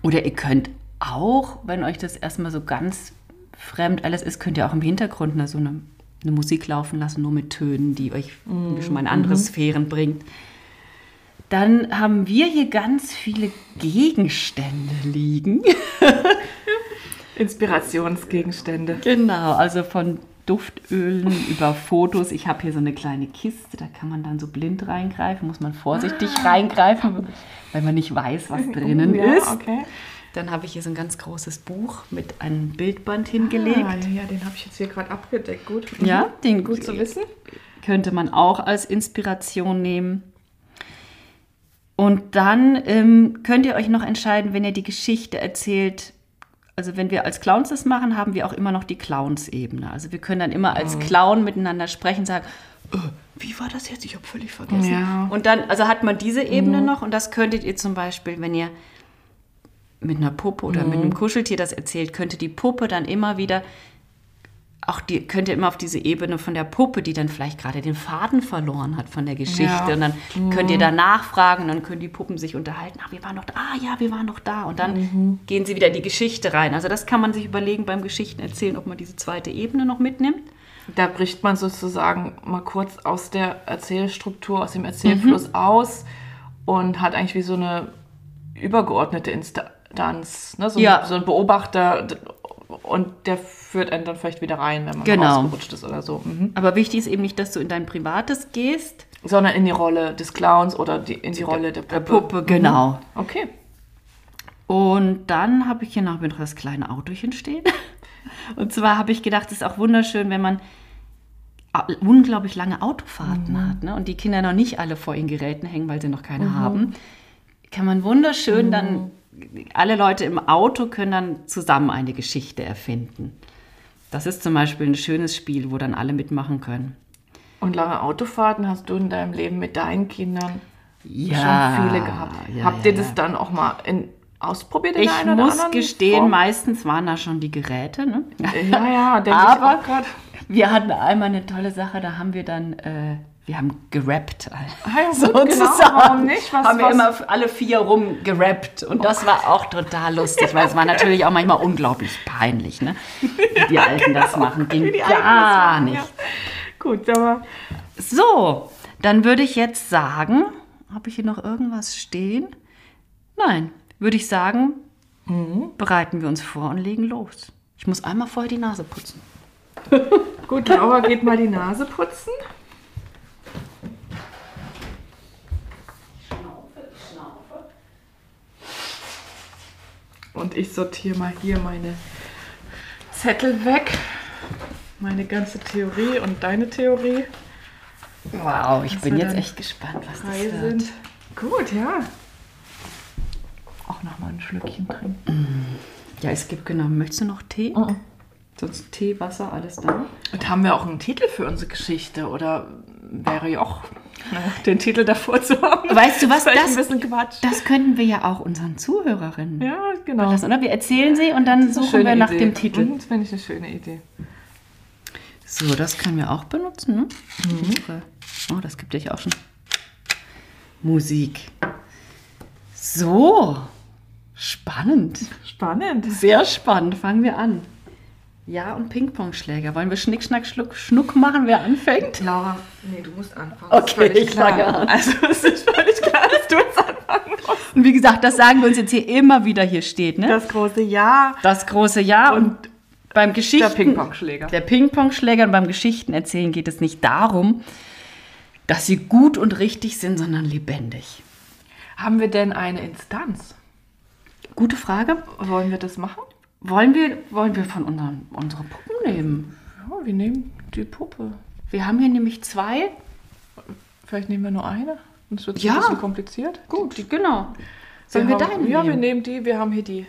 Oder ihr könnt auch, wenn euch das erstmal so ganz fremd alles ist, könnt ihr auch im Hintergrund so eine Musik laufen lassen, nur mit Tönen, die euch schon mal in andere Sphären bringt. Dann haben wir hier ganz viele Gegenstände liegen. Inspirationsgegenstände. Genau, also von Duftölen über Fotos. Ich habe hier so eine kleine Kiste, da kann man dann so blind reingreifen, muss man vorsichtig reingreifen, weil man nicht weiß, was drinnen ist. Okay. Dann habe ich hier so ein ganz großes Buch mit einem Bildband hingelegt. Ja, den habe ich jetzt hier gerade abgedeckt, gut. Ja, den gut zu wissen. Könnte man auch als Inspiration nehmen. Und dann könnt ihr euch noch entscheiden, wenn ihr die Geschichte erzählt. Also wenn wir als Clowns das machen, haben wir auch immer noch die Clowns-Ebene. Also wir können dann immer als Clown miteinander sprechen, sagen, wie war das jetzt? Ich habe völlig vergessen. Ja. Und dann, also hat man diese Ebene noch, und das könntet ihr zum Beispiel, wenn ihr mit einer Puppe oder mit einem Kuscheltier das erzählt, könnte die Puppe dann immer wieder, könnt ihr immer auf diese Ebene von der Puppe, die dann vielleicht gerade den Faden verloren hat von der Geschichte. Ja. Und dann könnt ihr da nachfragen, dann können die Puppen sich unterhalten. Wir waren doch da. Und dann gehen sie wieder in die Geschichte rein. Also das kann man sich überlegen beim Geschichtenerzählen, ob man diese zweite Ebene noch mitnimmt. Da bricht man sozusagen mal kurz aus der Erzählstruktur, aus dem Erzählfluss aus und hat eigentlich wie so eine übergeordnete Instanz, ne? So ein Beobachter. Und der führt einen dann vielleicht wieder rein, wenn man ausgerutscht ist oder so. Aber wichtig ist eben nicht, dass du in dein Privates gehst. Sondern in die Rolle des Clowns oder in die Rolle der Puppe. Der Puppe, genau. Okay. Und dann habe ich hier noch das kleine Autochen stehen. Und zwar habe ich gedacht, es ist auch wunderschön, wenn man unglaublich lange Autofahrten hat, ne? Und die Kinder noch nicht alle vor ihren Geräten hängen, weil sie noch keine haben. Kann man wunderschön dann... Alle Leute im Auto können dann zusammen eine Geschichte erfinden. Das ist zum Beispiel ein schönes Spiel, wo dann alle mitmachen können. Und lange Autofahrten hast du in deinem Leben mit deinen Kindern schon viele gehabt. Ja, habt ihr das dann auch mal ausprobiert in der einen oder anderen Form? Ich muss gestehen, meistens waren da schon die Geräte. Ne? Aber wir hatten einmal eine tolle Sache, da haben wir dann... Wir haben gerappt. Warum nicht? Haben wir immer alle vier rumgerappt. Und das war auch total lustig, weil es war natürlich auch manchmal unglaublich peinlich, ne? Wie die Alten das machen, ging gar nicht. Ja. Gut, aber... So, dann würde ich jetzt sagen, habe ich hier noch irgendwas stehen? Nein, würde ich sagen, bereiten wir uns vor und legen los. Ich muss einmal vorher die Nase putzen. Gut, Laura geht mal die Nase putzen. Und ich sortiere mal hier meine Zettel weg. Meine ganze Theorie und deine Theorie. Wow, ich bin jetzt echt gespannt, was das wird. Gut, ja. Auch nochmal ein Schlückchen trinken. Ja, es gibt möchtest du noch Tee? Oh. Sonst Tee, Wasser, alles da. Und haben wir auch einen Titel für unsere Geschichte? Oder wäre ja auch... Den Titel davor zu haben. Weißt du was, das könnten wir ja auch unseren Zuhörerinnen. Ja, genau. Wir erzählen sie und dann suchen wir nach dem Titel. Das finde ich eine schöne Idee. So, das können wir auch benutzen, ne? Oh, das gibt ja auch schon Musik. So, spannend. Spannend. Sehr spannend, fangen wir an. Ja, und Ping-Pong-Schläger. Wollen wir Schnick, Schnack, Schnuck machen, wer anfängt? Laura, nee, du musst anfangen. Okay, ich fange an. Also es ist völlig klar, dass du jetzt anfangen musst. Und wie gesagt, das sagen wir uns jetzt hier immer wieder, hier steht, ne? Das große Ja. Das große Ja. Und beim Geschichten... Der Ping-Pong-Schläger. Der Ping-Pong-Schläger. Und beim Geschichtenerzählen geht es nicht darum, dass sie gut und richtig sind, sondern lebendig. Haben wir denn eine Instanz? Gute Frage. Wollen wir das machen? Wollen wir von unsere Puppen nehmen? Ja, wir nehmen die Puppe. Wir haben hier nämlich zwei. Vielleicht nehmen wir nur eine. Das wird ein bisschen kompliziert. Gut, genau. Sollen wir deinen nehmen? Ja, wir nehmen die. Wir haben hier die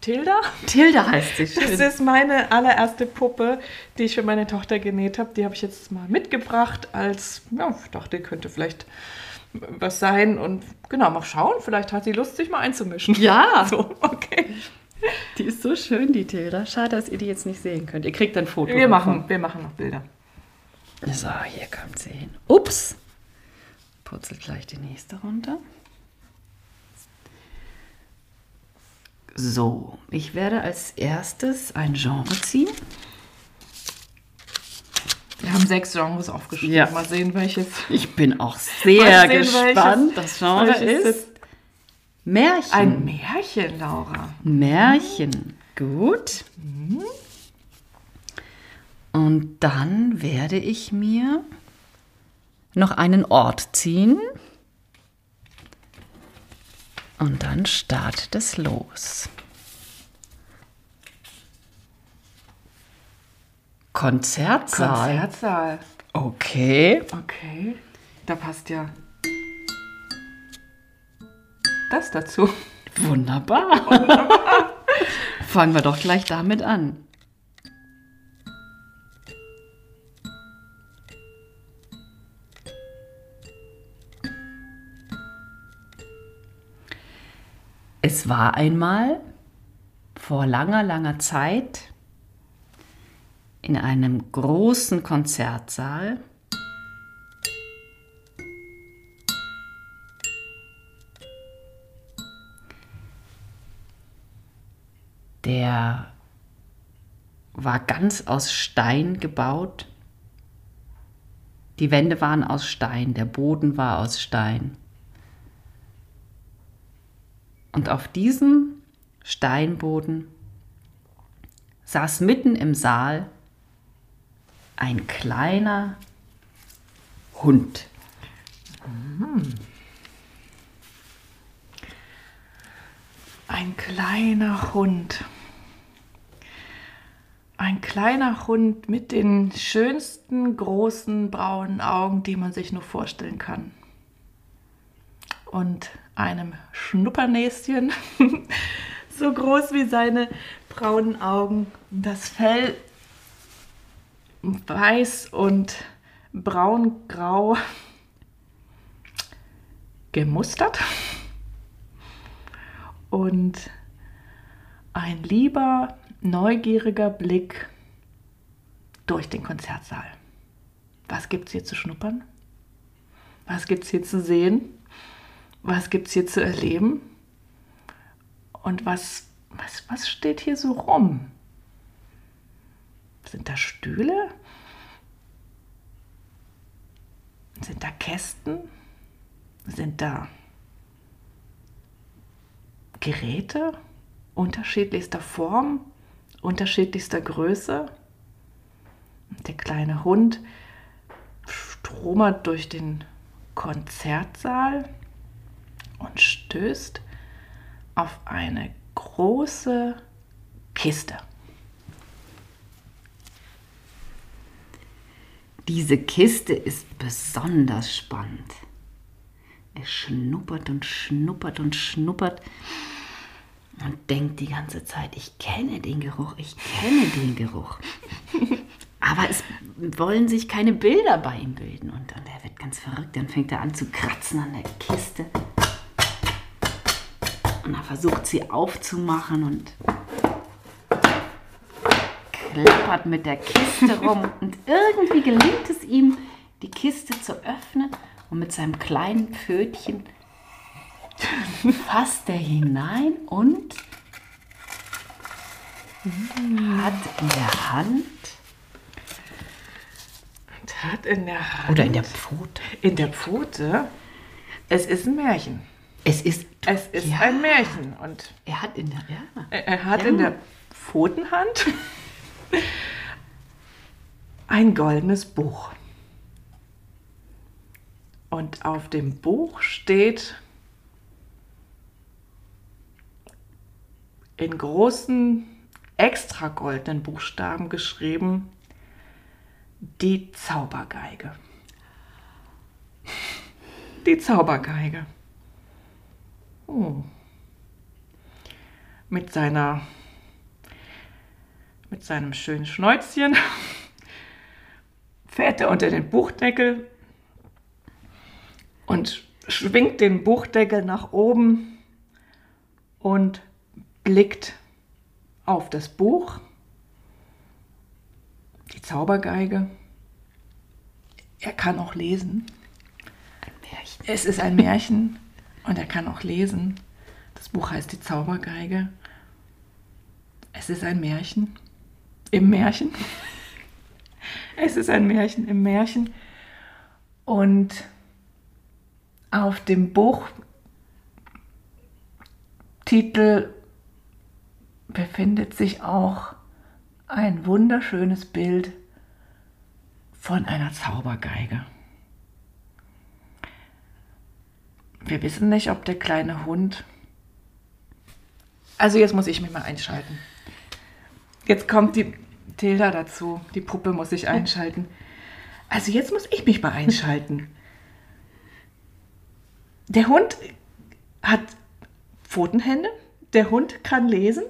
Tilda. Tilda heißt sie. Schön. Das ist meine allererste Puppe, die ich für meine Tochter genäht habe. Die habe ich jetzt mal mitgebracht als, ja, ich dachte, könnte vielleicht was sein. Und genau, mal schauen. Vielleicht hat sie Lust, sich mal einzumischen. Ja. So, okay. Die ist so schön, die Tilda. Schade, dass ihr die jetzt nicht sehen könnt. Ihr kriegt ein Foto. Wir machen noch Bilder. So, hier kommt sie hin. Ups. Purzelt gleich die nächste runter. So, ich werde als erstes ein Genre ziehen. Wir haben 6 Genres aufgeschrieben. Ja. Mal sehen, welches. Ich bin auch sehr gespannt. Das Genre ist Märchen. Ein Märchen, Laura. Märchen. Gut. Mhm. Und dann werde ich mir noch einen Ort ziehen. Und dann startet es los. Konzertsaal. Konzertsaal. Okay. Okay. Da passt ja das dazu. Wunderbar. Wunderbar. Fangen wir doch gleich damit an. Es war einmal vor langer, langer Zeit in einem großen Konzertsaal der war ganz aus Stein gebaut. Die Wände waren aus Stein, der Boden war aus Stein. Und auf diesem Steinboden saß mitten im Saal ein kleiner Hund. Ein kleiner Hund. Ein kleiner Hund mit den schönsten großen braunen Augen, die man sich nur vorstellen kann. Und einem Schnuppernäschen, so groß wie seine braunen Augen. Das Fell weiß und braungrau gemustert und ein lieber, neugieriger Blick durch den Konzertsaal. Was gibt's hier zu schnuppern? Was gibt's hier zu sehen? Was gibt es hier zu erleben? Und was steht hier so rum? Sind da Stühle? Sind da Kästen? Sind da Geräte unterschiedlichster Form, unterschiedlichster Größe? Der kleine Hund stromert durch den Konzertsaal und stößt auf eine große Kiste. Diese Kiste ist besonders spannend. Er schnuppert und schnuppert und schnuppert und denkt die ganze Zeit, ich kenne den Geruch, ich kenne den Geruch. Aber es wollen sich keine Bilder bei ihm bilden. Und dann er wird ganz verrückt, dann fängt er an zu kratzen an der Kiste. Und er versucht, sie aufzumachen und klappert mit der Kiste rum. Und irgendwie gelingt es ihm, die Kiste zu öffnen. Und mit seinem kleinen Pfötchen fasst er hinein und hat in der Hand... Und hat in der Hand... Oder in der Pfote. In der Pfote. Es ist ein Märchen. Es ist ein Märchen. Und er hat in der, ja. Er hat in der Pfotenhand ein goldenes Buch. Und auf dem Buch steht in großen, extra goldenen Buchstaben geschrieben, die Zaubergeige. Die Zaubergeige. Mit seinem schönen Schnäuzchen fährt er unter den Buchdeckel und schwingt den Buchdeckel nach oben und blickt auf das Buch, die Zaubergeige. Er kann auch lesen. Ein Märchen. Es ist ein Märchen und er kann auch lesen. Das Buch heißt Die Zaubergeige. Es ist ein Märchen im Märchen. Es ist ein Märchen im Märchen. Und auf dem Buchtitel befindet sich auch ein wunderschönes Bild von einer Zaubergeige. Wir wissen nicht, ob der kleine Hund... Also jetzt muss ich mich mal einschalten. Jetzt kommt die Tilda dazu. Die Puppe muss sich einschalten. Also jetzt muss ich mich mal einschalten. Der Hund hat Pfotenhände. Der Hund kann lesen.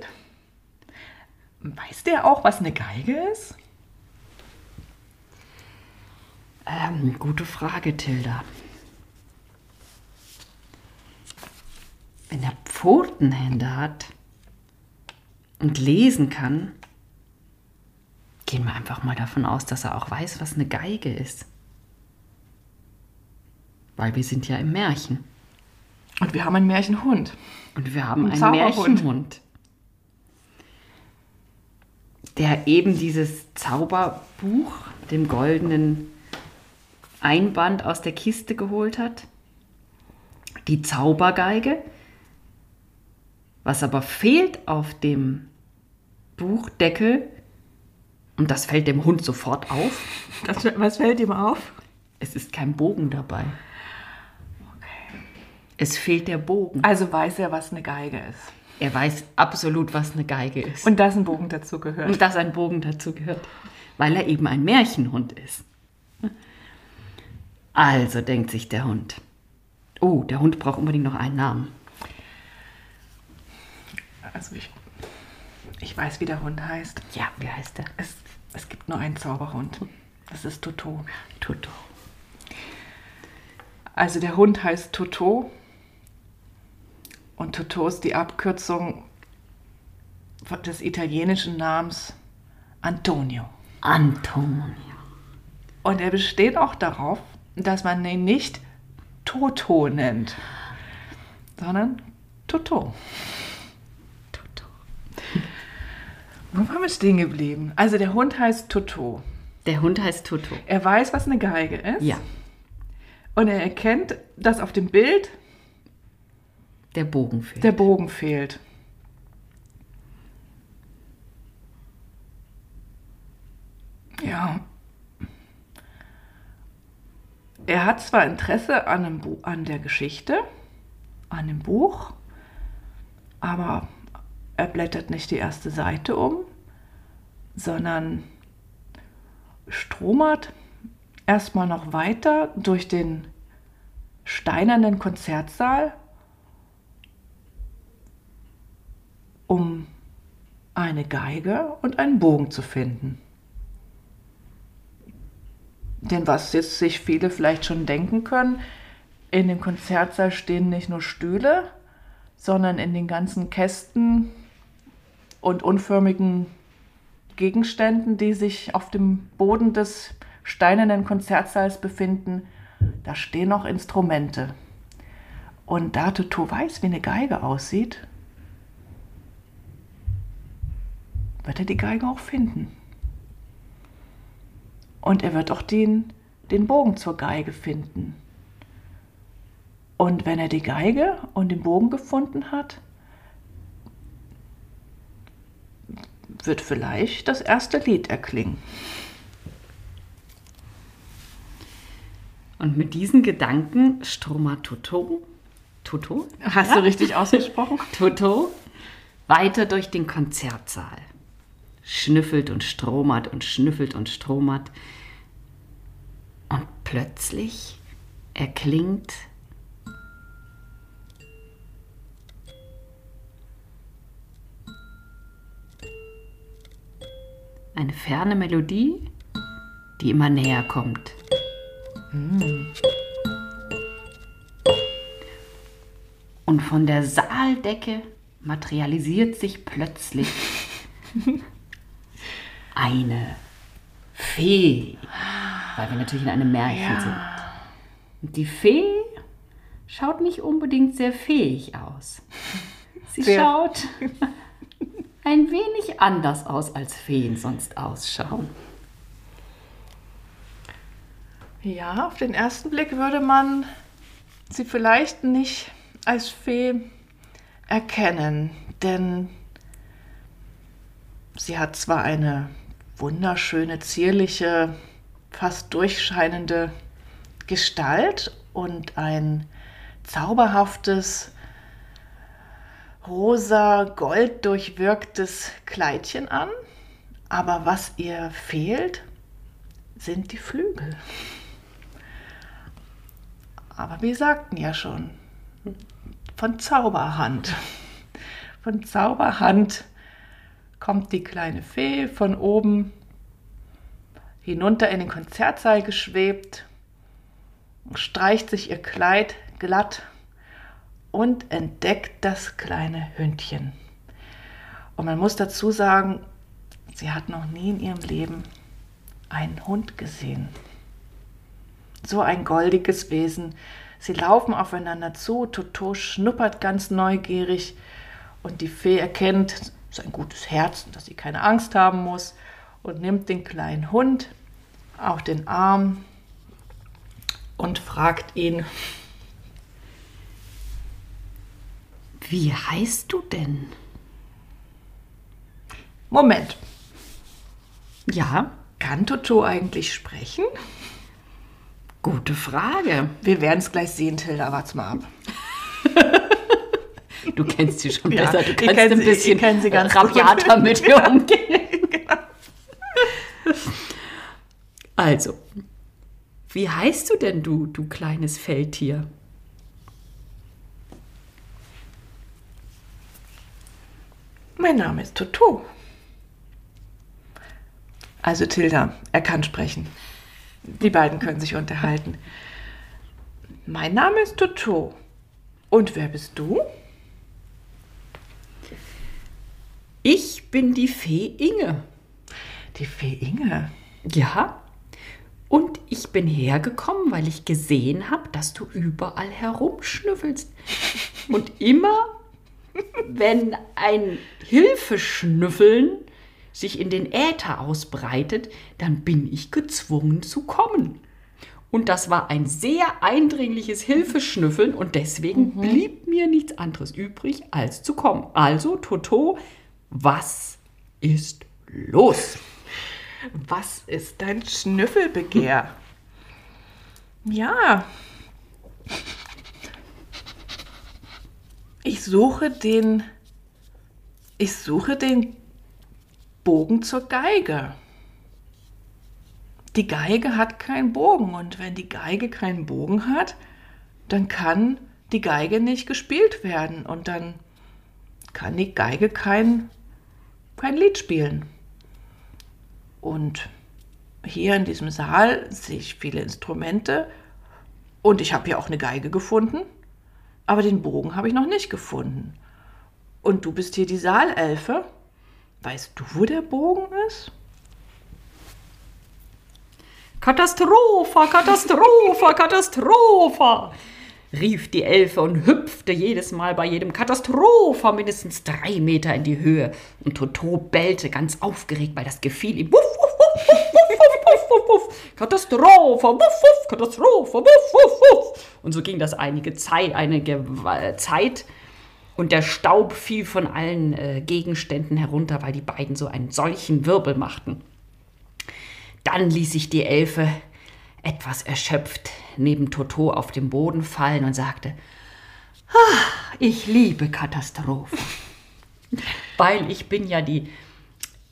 Weiß der auch, was eine Geige ist? Gute Frage, Tilda. Wenn er Pfotenhände hat und lesen kann, gehen wir einfach mal davon aus, dass er auch weiß, was eine Geige ist. Weil wir sind ja im Märchen. Und wir haben einen Märchenhund. Und wir haben einen Märchenhund. Der eben dieses Zauberbuch mit dem goldenen Einband aus der Kiste geholt hat. Die Zaubergeige. Was aber fehlt auf dem Buchdeckel, und das fällt dem Hund sofort auf. Was fällt ihm auf? Es ist kein Bogen dabei. Okay. Es fehlt der Bogen. Also weiß er, was eine Geige ist. Er weiß absolut, was eine Geige ist. Und dass ein Bogen dazu gehört. Und dass ein Bogen dazu gehört, weil er eben ein Märchenhund ist. Also denkt sich der Hund. Oh, der Hund braucht unbedingt noch einen Namen. Also ich weiß, wie der Hund heißt. Ja, wie heißt er? Es gibt nur einen Zauberhund. Das ist Toto. Toto. Also der Hund heißt Toto. Und Toto ist die Abkürzung des italienischen Namens Antonio. Antonio. Und er besteht auch darauf, dass man ihn nicht Toto nennt, sondern Toto. Wo waren wir stehen geblieben? Also der Hund heißt Toto. Der Hund heißt Toto. Er weiß, was eine Geige ist. Ja. Und er erkennt, dass auf dem Bild der Bogen fehlt. Der Bogen fehlt. Ja. Er hat zwar Interesse an der Geschichte, an dem Buch, aber... Er blättert nicht die erste Seite um, sondern stromert erstmal noch weiter durch den steinernen Konzertsaal, um eine Geige und einen Bogen zu finden. Denn was jetzt sich viele vielleicht schon denken können, in dem Konzertsaal stehen nicht nur Stühle, sondern in den ganzen Kästen und unförmigen Gegenständen, die sich auf dem Boden des steinernen Konzertsaals befinden, da stehen noch Instrumente. Und da Toto weiß, wie eine Geige aussieht, wird er die Geige auch finden. Und er wird auch den Bogen zur Geige finden. Und wenn er die Geige und den Bogen gefunden hat, wird vielleicht das erste Lied erklingen. Und mit diesen Gedanken stromert Toto. Toto? Hast du richtig ausgesprochen? Toto. Weiter durch den Konzertsaal. Schnüffelt und stromert und schnüffelt und stromert. Und plötzlich erklingt Eine ferne Melodie, die immer näher kommt. Und von der Saaldecke materialisiert sich plötzlich eine Fee, weil wir natürlich in einem Märchen sind. Und die Fee schaut nicht unbedingt sehr fähig aus. Sie schaut ein wenig anders aus, als Feen sonst ausschauen. Ja, auf den ersten Blick würde man sie vielleicht nicht als Fee erkennen, denn sie hat zwar eine wunderschöne, zierliche, fast durchscheinende Gestalt und ein zauberhaftes, rosa, golddurchwirktes Kleidchen an, aber was ihr fehlt, sind die Flügel. Aber wir sagten ja schon, von Zauberhand kommt die kleine Fee von oben hinunter in den Konzertsaal geschwebt, streicht sich ihr Kleid glatt und entdeckt das kleine Hündchen. Und man muss dazu sagen, sie hat noch nie in ihrem Leben einen Hund gesehen. So ein goldiges Wesen. Sie laufen aufeinander zu, Toto schnuppert ganz neugierig und die Fee erkennt sein gutes Herz, dass sie keine Angst haben muss und nimmt den kleinen Hund auf den Arm und fragt ihn: Wie heißt du denn? Moment. Ja? Kann Toto eigentlich sprechen? Gute Frage. Wir werden es gleich sehen, Tilda. Wart's mal ab. Du kennst sie schon besser. Du kannst ein bisschen rabiater mit ihr umgehen. Genau. Also, wie heißt du denn, du kleines Feldtier? Mein Name ist Toto. Also Tilda, er kann sprechen. Die beiden können sich unterhalten. Mein Name ist Toto. Und wer bist du? Ich bin die Fee Inge. Die Fee Inge? Ja. Und ich bin hergekommen, weil ich gesehen habe, dass du überall herumschnüffelst. Und immer, wenn ein Hilfeschnüffeln sich in den Äther ausbreitet, dann bin ich gezwungen zu kommen. Und das war ein sehr eindringliches Hilfeschnüffeln und deswegen blieb mir nichts anderes übrig, als zu kommen. Also, Toto, was ist los? Was ist dein Schnüffelbegehr? Ja, ich suche den Bogen zur Geige. Die Geige hat keinen Bogen und wenn die Geige keinen Bogen hat, dann kann die Geige nicht gespielt werden und dann kann die Geige kein Lied spielen. Und hier in diesem Saal sehe ich viele Instrumente und ich habe hier auch eine Geige gefunden, aber den Bogen habe ich noch nicht gefunden. Und du bist hier die Saalelfe. Weißt du, wo der Bogen ist? Katastrophe, Katastrophe, Katastrophe, rief die Elfe und hüpfte jedes Mal bei jedem Katastrophe mindestens 3 Meter in die Höhe. Und Toto bellte ganz aufgeregt, weil das gefiel ihm. Wuff, wuff, wuff, wuff, wuff, wuff, wuff, wuff. Katastrophe, wuff, wuff, Katastrophe, wuff, wuff, wuff. Und so ging das einige Zeit. Und der Staub fiel von allen Gegenständen herunter, weil die beiden so einen solchen Wirbel machten. Dann ließ sich die Elfe etwas erschöpft neben Toto auf dem Boden fallen und sagte: Ah, ich liebe Katastrophen, weil ich bin ja die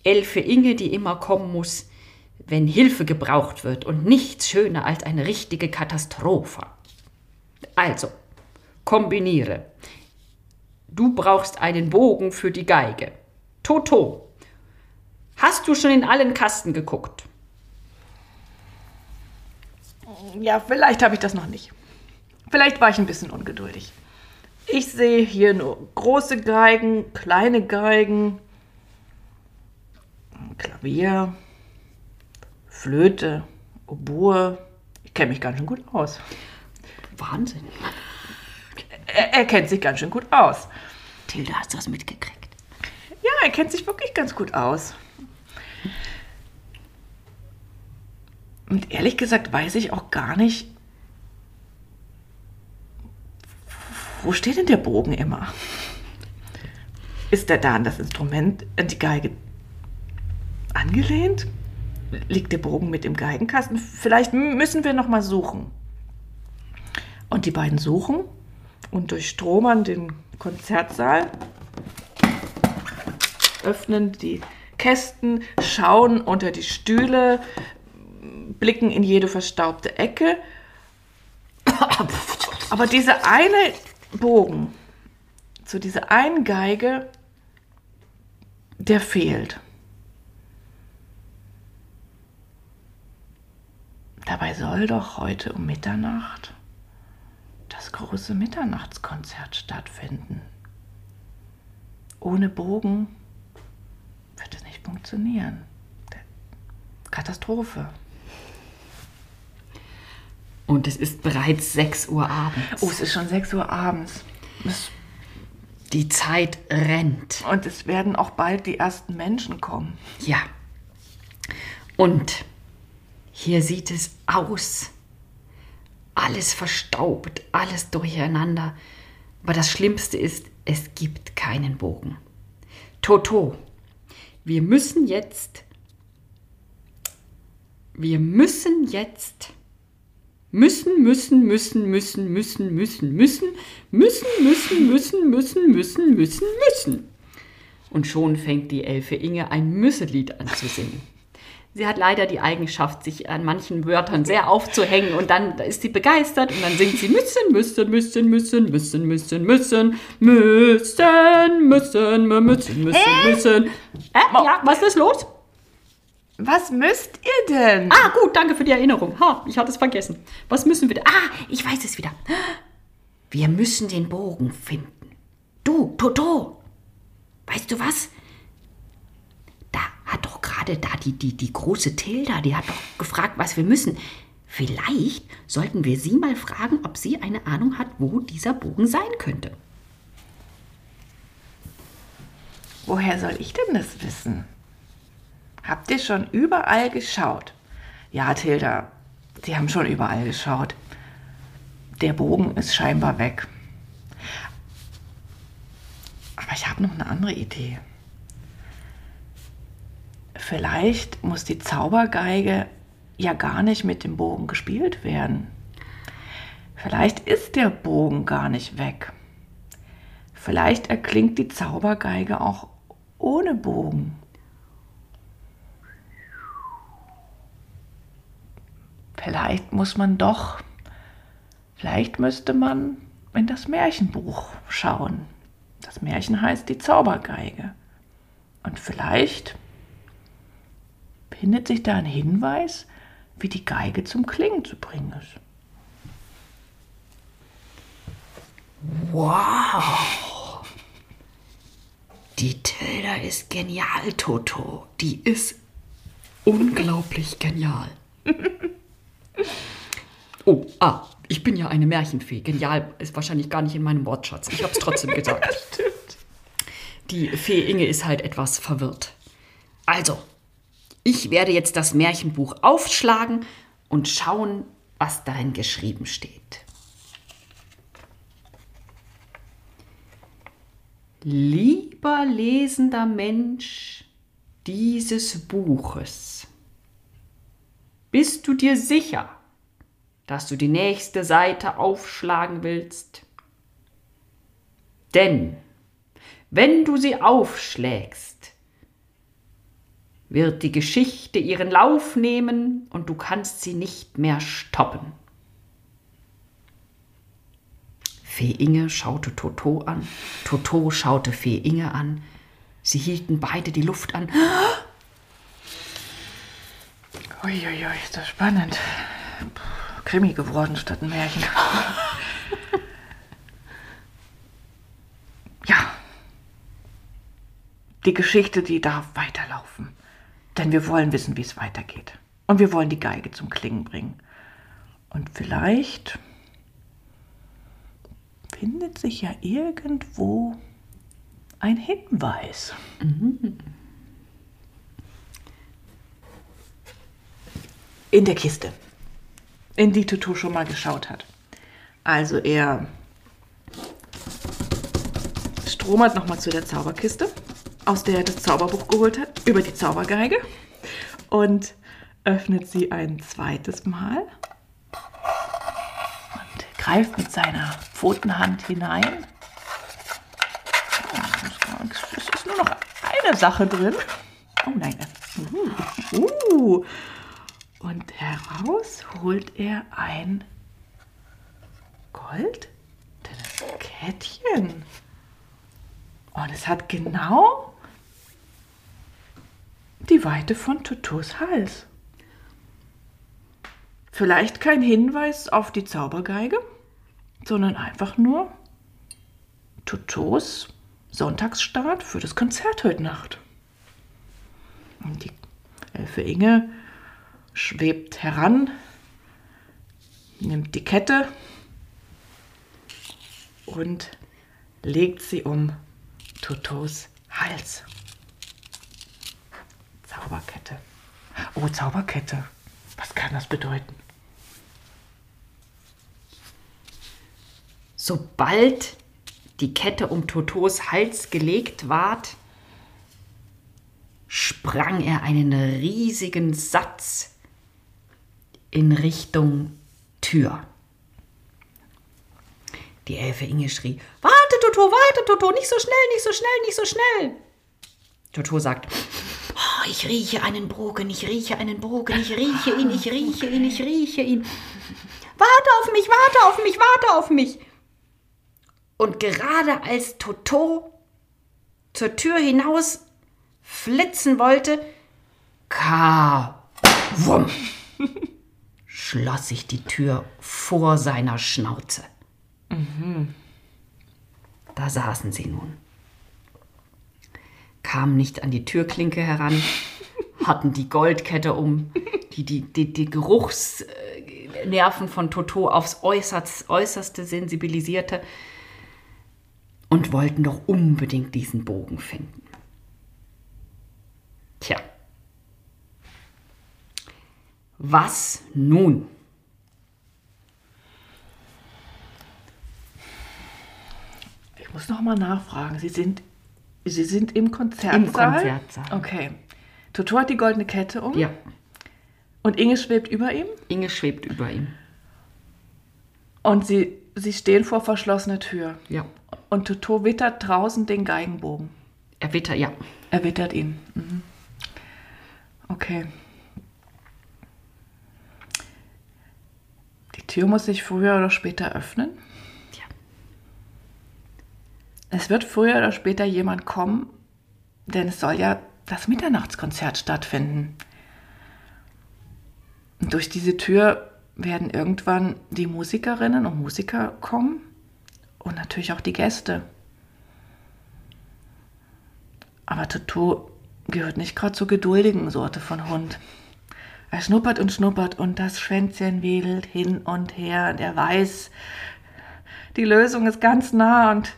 Elfe Inge, die immer kommen muss, wenn Hilfe gebraucht wird und nichts schöner als eine richtige Katastrophe. Also, kombiniere. Du brauchst einen Bogen für die Geige. Toto, Hast du schon in allen Kasten geguckt? Ja, vielleicht habe ich das noch nicht. Vielleicht war ich ein bisschen ungeduldig. Ich sehe hier nur große Geigen, kleine Geigen, Klavier, Flöte, Oboe. Ich kenne mich ganz schön gut aus. Wahnsinn. Er kennt sich ganz schön gut aus. Tilda, hast du das mitgekriegt? Ja, er kennt sich wirklich ganz gut aus. Und ehrlich gesagt weiß ich auch gar nicht, wo steht denn der Bogen immer? Ist der da an das Instrument, an die Geige angelehnt? Liegt der Bogen mit im Geigenkasten? Vielleicht müssen wir noch mal suchen. Und die beiden suchen und durchstromern den Konzertsaal, öffnen die Kästen, schauen unter die Stühle, blicken in jede verstaubte Ecke. Aber diese eine Bogen zu dieser einen Geige, der fehlt. Dabei soll doch heute um Mitternacht das große Mitternachtskonzert stattfinden. Ohne Bogen wird es nicht funktionieren. Katastrophe. Und es ist bereits 6 Uhr abends. Oh, es ist schon 6 Uhr abends. Die Zeit rennt. Und es werden auch bald die ersten Menschen kommen. Ja. Und hier sieht es aus. Alles verstaubt, alles durcheinander. Aber das Schlimmste ist, es gibt keinen Bogen. Toto, wir müssen jetzt. Und schon fängt die Elfe Inge ein Müsselied an zu singen. Sie hat leider die Eigenschaft, sich an manchen Wörtern sehr aufzuhängen, und dann ist sie begeistert und dann singt sie müssen. Ja, was ist los? Was müsst ihr denn? Ah, gut, danke für die Erinnerung. Ha, ich hatte es vergessen. Was müssen wir denn? Ah, ich weiß es wieder. Wir müssen den Bogen finden. Du, Toto, weißt du was? Da hat doch gerade da die große Tilda, die hat doch gefragt, was wir müssen. Vielleicht sollten wir sie mal fragen, ob sie eine Ahnung hat, wo dieser Bogen sein könnte. Woher soll ich denn das wissen? Habt ihr schon überall geschaut? Ja, Tilda, Sie haben schon überall geschaut. Der Bogen ist scheinbar weg. Aber ich habe noch eine andere Idee. Vielleicht muss die Zaubergeige ja gar nicht mit dem Bogen gespielt werden. Vielleicht ist der Bogen gar nicht weg. Vielleicht erklingt die Zaubergeige auch ohne Bogen. Vielleicht müsste man in das Märchenbuch schauen. Das Märchen heißt die Zaubergeige. Und vielleicht findet sich da ein Hinweis, wie die Geige zum Klingen zu bringen ist. Wow! Die Tilda ist genial, Toto. Die ist unglaublich genial. Oh, ich bin ja eine Märchenfee. Genial ist wahrscheinlich gar nicht in meinem Wortschatz. Ich habe es trotzdem gesagt. Stimmt. Die Fee Inge ist halt etwas verwirrt. Also, ich werde jetzt das Märchenbuch aufschlagen und schauen, was darin geschrieben steht. Lieber lesender Mensch dieses Buches, bist du dir sicher, dass du die nächste Seite aufschlagen willst? Denn wenn du sie aufschlägst, wird die Geschichte ihren Lauf nehmen und du kannst sie nicht mehr stoppen. Fee Inge schaute Toto an, Toto schaute Fee Inge an, sie hielten beide die Luft an. Uiuiui, ist das spannend. Krimi geworden statt ein Märchen. Ja. Die Geschichte, die darf weiterlaufen. Denn wir wollen wissen, wie es weitergeht. Und wir wollen die Geige zum Klingen bringen. Und vielleicht findet sich ja irgendwo ein Hinweis. Mhm. In der Kiste, in die Toto schon mal geschaut hat. Also er stromert nochmal zu der Zauberkiste, aus der er das Zauberbuch geholt hat, über die Zaubergeige und öffnet sie ein zweites Mal und greift mit seiner Pfotenhand hinein. Es ist nur noch eine Sache drin. Oh nein. Und heraus holt er ein goldenes Kettchen. Und es hat genau die Weite von Totos Hals. Vielleicht kein Hinweis auf die Zaubergeige, sondern einfach nur Totos Sonntagsstart für das Konzert heute Nacht. Und die Elfe Inge schwebt heran, nimmt die Kette und legt sie um Totos Hals. Zauberkette. Oh, Zauberkette. Was kann das bedeuten? Sobald die Kette um Totos Hals gelegt ward, sprang er einen riesigen Satz in Richtung Tür. Die Elfe Inge schrie, warte Toto, nicht so schnell, nicht so schnell, nicht so schnell. Toto sagt, oh, ich rieche einen Brocken, ich rieche einen Brocken, ich rieche ihn, ich rieche ihn, ich rieche ihn. Warte auf mich, warte auf mich, warte auf mich. Und gerade als Toto zur Tür hinaus flitzen wollte, ka-wumm, schloss sich die Tür vor seiner Schnauze. Mhm. Da saßen sie nun. Kamen nicht an die Türklinke heran, hatten die Goldkette um, die Geruchsnerven von Toto aufs Äußerste sensibilisierte und wollten doch unbedingt diesen Bogen finden. Tja, was nun? Ich muss noch mal nachfragen. Sie sind im Konzertsaal? Im Konzertsaal. Okay. Toto hat die goldene Kette um? Ja. Und Inge schwebt über ihm? Inge schwebt über ihm. Und sie stehen vor verschlossener Tür? Ja. Und Toto wittert draußen den Geigenbogen? Er wittert, ja. Er wittert ihn. Mhm. Okay. Die Tür muss sich früher oder später öffnen. Ja. Es wird früher oder später jemand kommen, denn es soll ja das Mitternachtskonzert stattfinden. Und durch diese Tür werden irgendwann die Musikerinnen und Musiker kommen und natürlich auch die Gäste. Aber Toto gehört nicht gerade zur geduldigen Sorte von Hund. Er schnuppert und das Schwänzchen wedelt hin und her. Und er weiß, die Lösung ist ganz nah und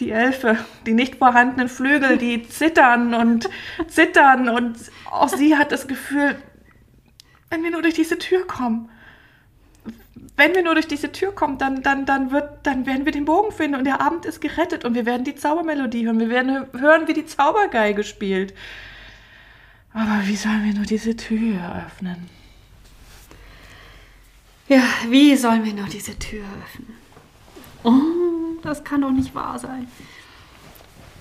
die Elfe, die nicht vorhandenen Flügel, die zittern und zittern. Und auch sie hat das Gefühl, wenn wir nur durch diese Tür kommen, dann werden wir den Bogen finden und der Abend ist gerettet und wir werden die Zaubermelodie hören. Wir werden hören, wie die Zaubergeige spielt. Aber wie sollen wir nur diese Tür öffnen? Ja, wie sollen wir nur diese Tür öffnen? Oh, das kann doch nicht wahr sein.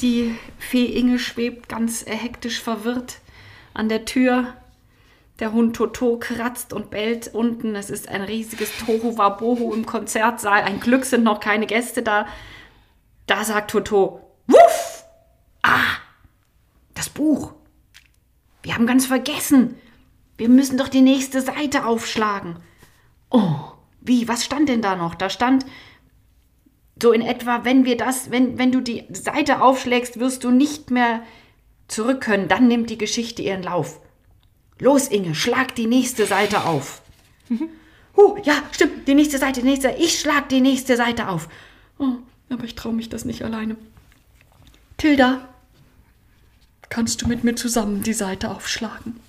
Die Fee Inge schwebt ganz hektisch verwirrt an der Tür. Der Hund Toto kratzt und bellt unten. Es ist ein riesiges Tohuwabohu im Konzertsaal. Ein Glück sind noch keine Gäste da. Da sagt Toto, wuff! Ah, das Buch. Wir haben ganz vergessen. Wir müssen doch die nächste Seite aufschlagen. Oh, wie, was stand denn da noch? Da stand so in etwa, wenn du die Seite aufschlägst, wirst du nicht mehr zurück können. Dann nimmt die Geschichte ihren Lauf. Los, Inge, schlag die nächste Seite auf. Ja, stimmt, die nächste Seite. Ich schlag die nächste Seite auf. Oh, aber ich traue mich das nicht alleine. Tilda, kannst du mit mir zusammen die Seite aufschlagen?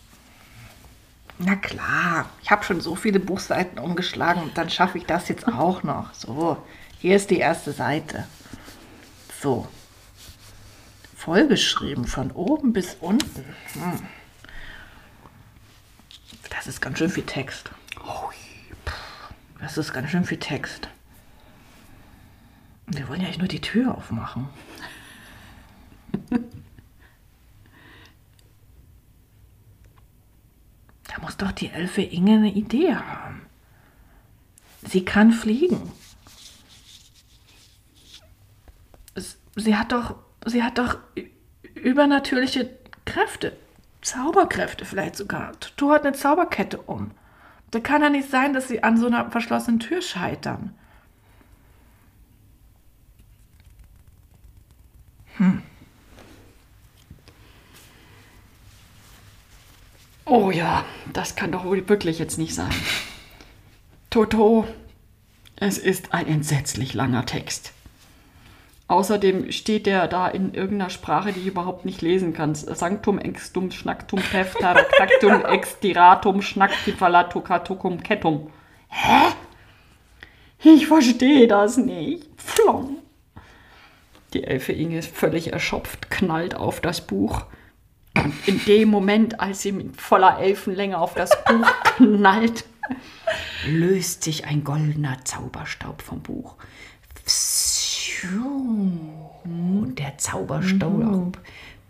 Na klar, ich habe schon so viele Buchseiten umgeschlagen und dann schaffe ich das jetzt auch noch. So, hier ist die erste Seite. So, vollgeschrieben von oben bis unten. Das ist ganz schön viel Text. Wir wollen ja eigentlich nur die Tür aufmachen. Da muss doch die Elfe Inge eine Idee haben. Sie kann fliegen. Sie hat doch übernatürliche Kräfte. Zauberkräfte vielleicht sogar. Tutu hat eine Zauberkette um. Da kann ja nicht sein, dass sie an so einer verschlossenen Tür scheitern. Oh ja, das kann doch wohl wirklich jetzt nicht sein. Toto, es ist ein entsetzlich langer Text. Außerdem steht der da in irgendeiner Sprache, die ich überhaupt nicht lesen kann. Sanctum, Extum, Schnacktum, Peftaractum, Extiratum, Schnacktifalatokatum, Kettum. Hä? Ich verstehe das nicht. Pflong. Die Elfe Inge ist völlig erschöpft, knallt auf das Buch. Und in dem Moment, als sie mit voller Elfenlänge auf das Buch knallt, löst sich ein goldener Zauberstaub vom Buch. Und der Zauberstaub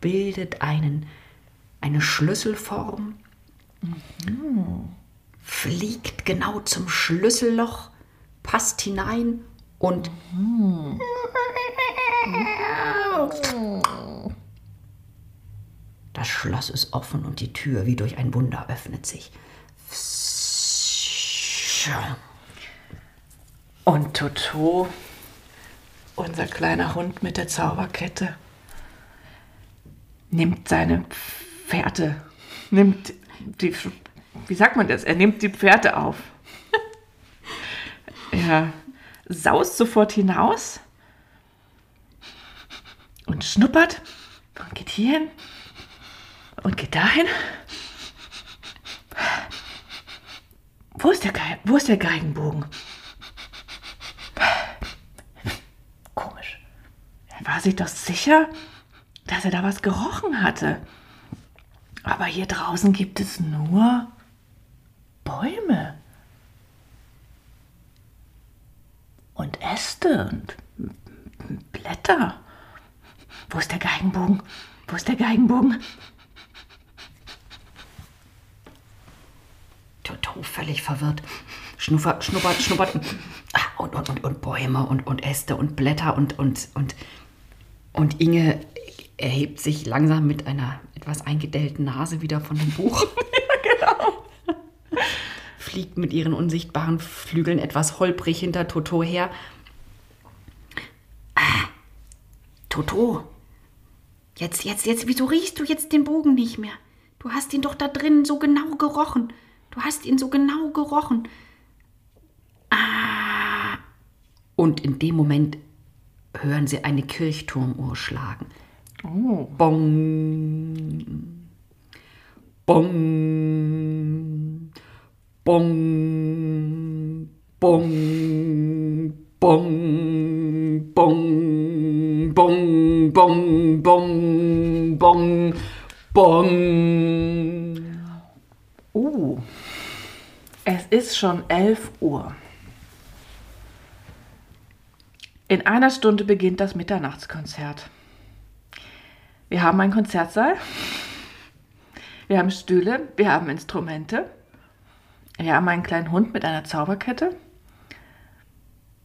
bildet eine Schlüsselform, fliegt genau zum Schlüsselloch, passt hinein und das Schloss ist offen und die Tür wie durch ein Wunder öffnet sich. Und Toto, unser kleiner Hund mit der Zauberkette, nimmt seine Fährte, er nimmt die Fährte auf. Er saust sofort hinaus und schnuppert und geht hierhin und geht dahin. Wo ist der Geigenbogen? War sich doch sicher, dass er da was gerochen hatte. Aber hier draußen gibt es nur Bäume und Äste und Blätter. Wo ist der Geigenbogen? Toto, völlig verwirrt, schnuppert und Bäume und Äste und Blätter Und Inge erhebt sich langsam mit einer etwas eingedellten Nase wieder von dem Buch. Ja, genau. Fliegt mit ihren unsichtbaren Flügeln etwas holprig hinter Toto her. Toto, jetzt, wieso riechst du jetzt den Bogen nicht mehr? Du hast ihn doch da drin so genau gerochen. Und in dem Moment hören sie eine Kirchturmuhr schlagen. Oh. Bong. Bong. Bong. Bong. Bong. Bong. Bong. Bong. Bong. Bong. Bong. Oh. Es ist schon 11 Uhr. In einer Stunde beginnt das Mitternachtskonzert. Wir haben einen Konzertsaal, wir haben Stühle, wir haben Instrumente, wir haben einen kleinen Hund mit einer Zauberkette,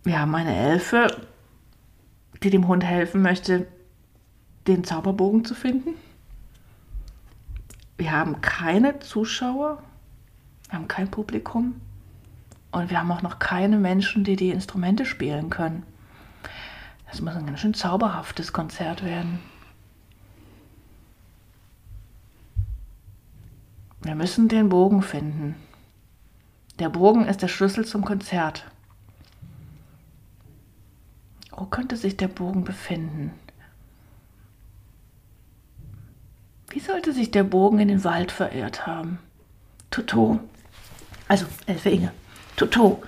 wir haben eine Elfe, die dem Hund helfen möchte, den Zauberbogen zu finden. Wir haben keine Zuschauer, Wir haben kein Publikum und wir haben auch noch keine Menschen, die die Instrumente spielen können. Das muss ein ganz schön zauberhaftes Konzert werden. Wir müssen den Bogen finden. Der Bogen ist der Schlüssel zum Konzert. Wo könnte sich der Bogen befinden? Wie sollte sich der Bogen in den Wald verirrt haben? Toto, also Elfe Inge, Toto,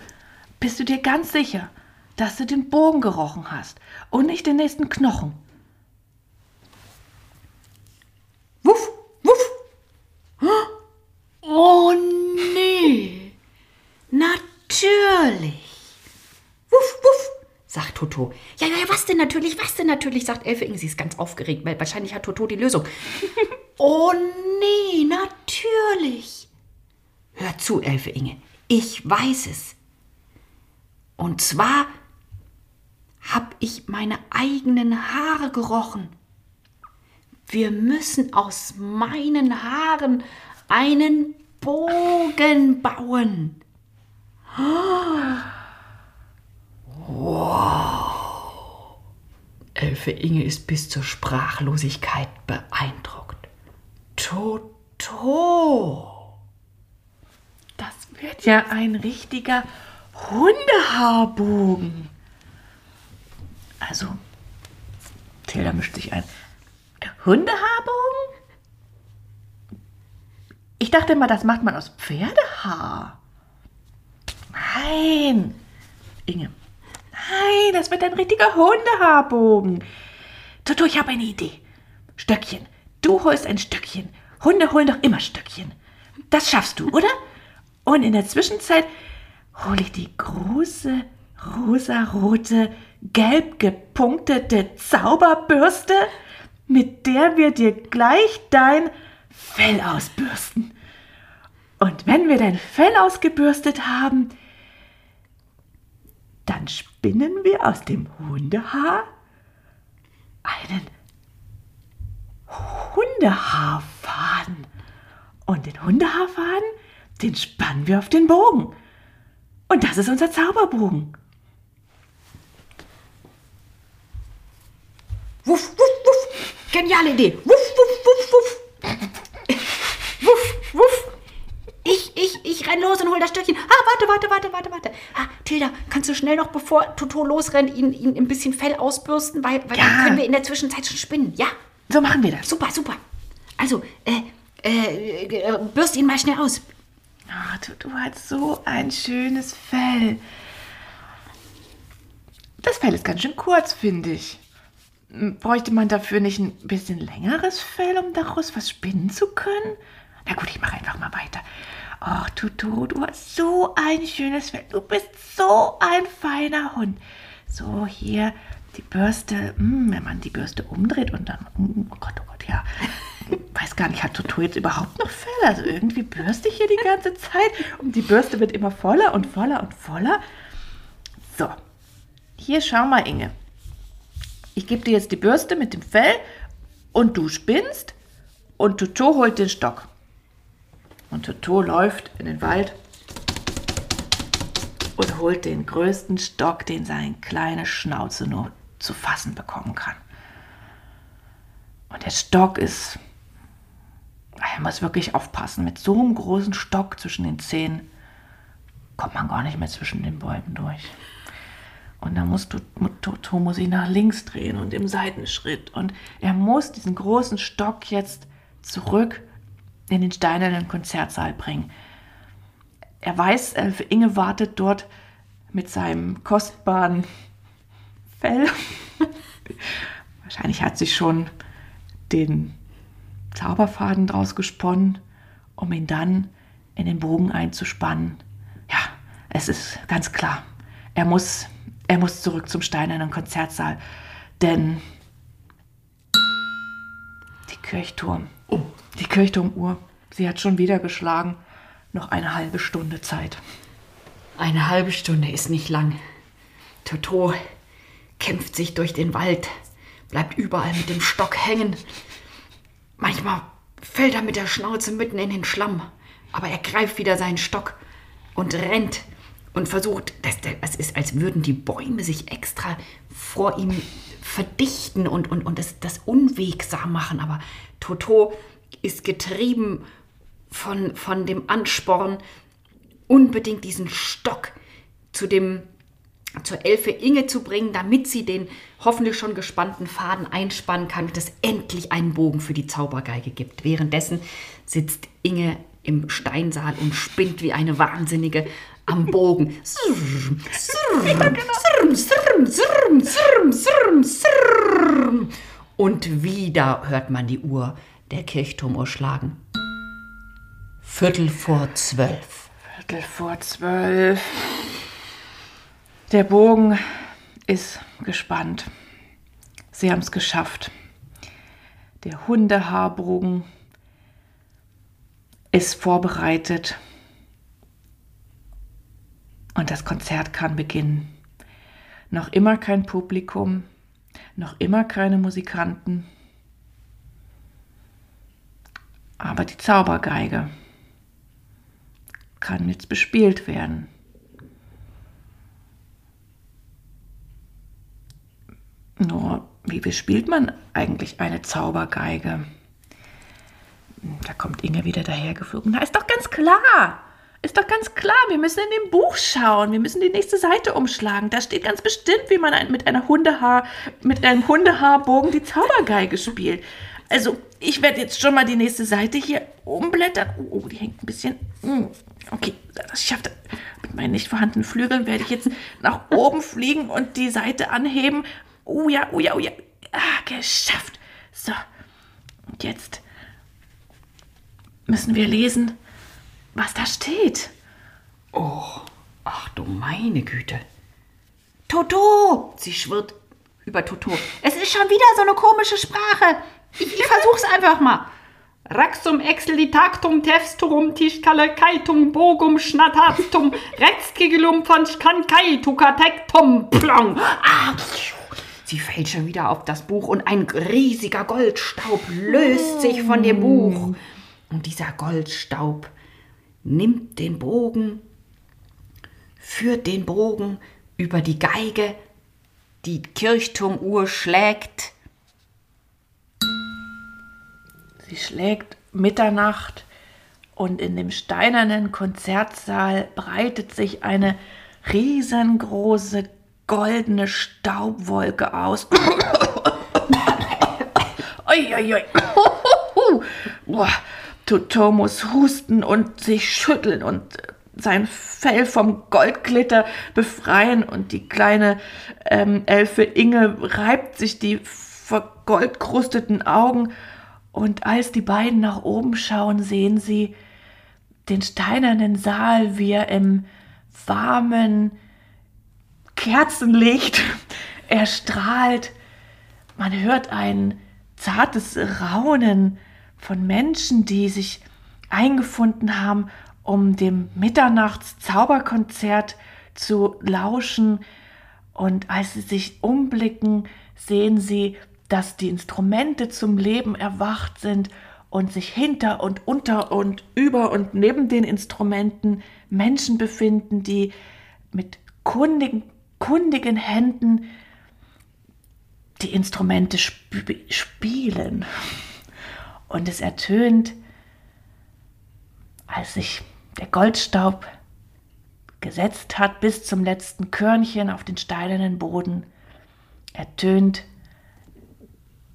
bist du dir ganz sicher, dass du den Bogen gerochen hast und nicht den nächsten Knochen? Wuff, wuff. Oh nee, natürlich. Wuff, wuff, sagt Toto. Ja, ja, was denn natürlich, sagt Elfe Inge. Sie ist ganz aufgeregt, weil wahrscheinlich hat Toto die Lösung. Oh nee, natürlich. Hör zu, Elfe Inge, ich weiß es. Und zwar habe ich meine eigenen Haare gerochen. Wir müssen aus meinen Haaren einen Bogen bauen. Wow. Elfe Inge ist bis zur Sprachlosigkeit beeindruckt. Toto! Das wird ja ein richtiger Hundehaarbogen. Also, Tilda mischt sich ein. Hundehaarbogen? Ich dachte mal, das macht man aus Pferdehaar. Nein, Inge. Nein, das wird ein richtiger Hundehaarbogen. Toto, ich habe eine Idee. Stöckchen. Du holst ein Stöckchen. Hunde holen doch immer Stöckchen. Das schaffst du, oder? Und in der Zwischenzeit hole ich die große, rosarote, gelb gepunktete Zauberbürste, mit der wir dir gleich dein Fell ausbürsten. Und wenn wir dein Fell ausgebürstet haben, dann spinnen wir aus dem Hundehaar einen Hundehaarfaden. Und den Hundehaarfaden, den spannen wir auf den Bogen. Und das ist unser Zauberbogen. Wuff, wuff, wuff. Geniale Idee. Wuff, wuff, wuff, wuff. Wuff, wuff. Ich renn los und hol das Stöckchen. Ah, warte. Ah, Tilda, kannst du schnell noch, bevor Toto losrennt, ihn ein bisschen Fell ausbürsten? Weil ja, dann können wir in der Zwischenzeit schon spinnen, ja? So machen wir das. Super. Also, bürst ihn mal schnell aus. Oh, Toto hat so ein schönes Fell. Das Fell ist ganz schön kurz, finde ich. Bräuchte man dafür nicht ein bisschen längeres Fell, um daraus was spinnen zu können? Na gut, ich mache einfach mal weiter. Oh, Toto, du hast so ein schönes Fell. Du bist so ein feiner Hund. So, hier die Bürste. Wenn man die Bürste umdreht und dann... Oh Gott, ja... Ich weiß gar nicht, hat Toto jetzt überhaupt noch Fell? Also irgendwie bürste ich hier die ganze Zeit und die Bürste wird immer voller und voller und voller. So, hier schau mal, Inge. Ich gebe dir jetzt die Bürste mit dem Fell und du spinnst und Toto holt den Stock. Und Toto läuft in den Wald und holt den größten Stock, den seine kleine Schnauze nur zu fassen bekommen kann. Und der Stock ist... Man muss wirklich aufpassen. Mit so einem großen Stock zwischen den Zähnen kommt man gar nicht mehr zwischen den Bäumen durch. Und dann muss Toto muss sich nach links drehen und im Seitenschritt. Und er muss diesen großen Stock jetzt zurück in den steinernen Konzertsaal bringen. Er weiß, Elfe Inge wartet dort mit seinem kostbaren Fell. Wahrscheinlich hat sich schon den Zauberfaden draus gesponnen, um ihn dann in den Bogen einzuspannen. Ja, es ist ganz klar. Er muss zurück zum steinernen Konzertsaal, denn die Kirchturmuhr, sie hat schon wieder geschlagen. Noch eine halbe Stunde Zeit. Eine halbe Stunde ist nicht lang. Toto kämpft sich durch den Wald, bleibt überall mit dem Stock hängen. Manchmal fällt er mit der Schnauze mitten in den Schlamm. Aber er greift wieder seinen Stock und rennt und versucht, das ist, als würden die Bäume sich extra vor ihm verdichten und das unwegsam machen. Aber Toto ist getrieben von dem Ansporn, unbedingt diesen Stock zur Elfe Inge zu bringen, damit sie den hoffentlich schon gespannten Faden einspannen kann und es endlich einen Bogen für die Zaubergeige gibt. Währenddessen sitzt Inge im Steinsaal und spinnt wie eine Wahnsinnige am Bogen. Und wieder hört man die Uhr, der Kirchturmuhr schlagen. 11:45. 11:45. Der Bogen ist gespannt. Sie haben es geschafft. Der Hundehaarbogen ist vorbereitet. Und das Konzert kann beginnen. Noch immer kein Publikum, noch immer keine Musikanten. Aber die Zaubergeige kann jetzt bespielt werden. Nur, wie bespielt man eigentlich eine Zaubergeige? Da kommt Inge wieder dahergeflogen. Na, ist doch ganz klar. Ist doch ganz klar. Wir müssen in dem Buch schauen. Wir müssen die nächste Seite umschlagen. Da steht ganz bestimmt, wie man mit einem Hundehaarbogen die Zaubergeige spielt. Also, ich werde jetzt schon mal die nächste Seite hier umblättern. Oh, die hängt ein bisschen. Okay, das schafft er. Mit meinen nicht vorhandenen Flügeln werde ich jetzt nach oben fliegen und die Seite anheben. Oh ja, oh ja, oh ja. Ah, geschafft. So, und jetzt müssen wir lesen, was da steht. Oh, ach du meine Güte. Toto! Sie schwirrt über Toto. Es ist schon wieder so eine komische Sprache. Ich versuch's einfach mal. Raxum Excel Didactum Tefsturum Tischkalle Kaitum Bogum Schnattatum Rexkigilum von Schkankai Tukatektum Plong. Ah, sie fällt schon wieder auf das Buch und ein riesiger Goldstaub löst sich von dem Buch. Und dieser Goldstaub nimmt den Bogen, führt den Bogen über die Geige, die Kirchturmuhr schlägt. Sie schlägt Mitternacht und in dem steinernen Konzertsaal breitet sich eine riesengroße goldene Staubwolke aus. Oi, oi, oi. Boah, Toto muss husten und sich schütteln und sein Fell vom Goldglitter befreien. Und die kleine Elfe Inge reibt sich die vergoldkrusteten Augen. Und als die beiden nach oben schauen, sehen sie den steinernen Saal, wie er im warmen Kerzenlicht erstrahlt. Man hört ein zartes Raunen von Menschen, die sich eingefunden haben, um dem Mitternachtszauberkonzert zu lauschen. Und als sie sich umblicken, sehen sie, dass die Instrumente zum Leben erwacht sind und sich hinter und unter und über und neben den Instrumenten Menschen befinden, die mit kundigen Händen die Instrumente spielen. Und es ertönt, als sich der Goldstaub gesetzt hat bis zum letzten Körnchen auf den steinernen Boden, ertönt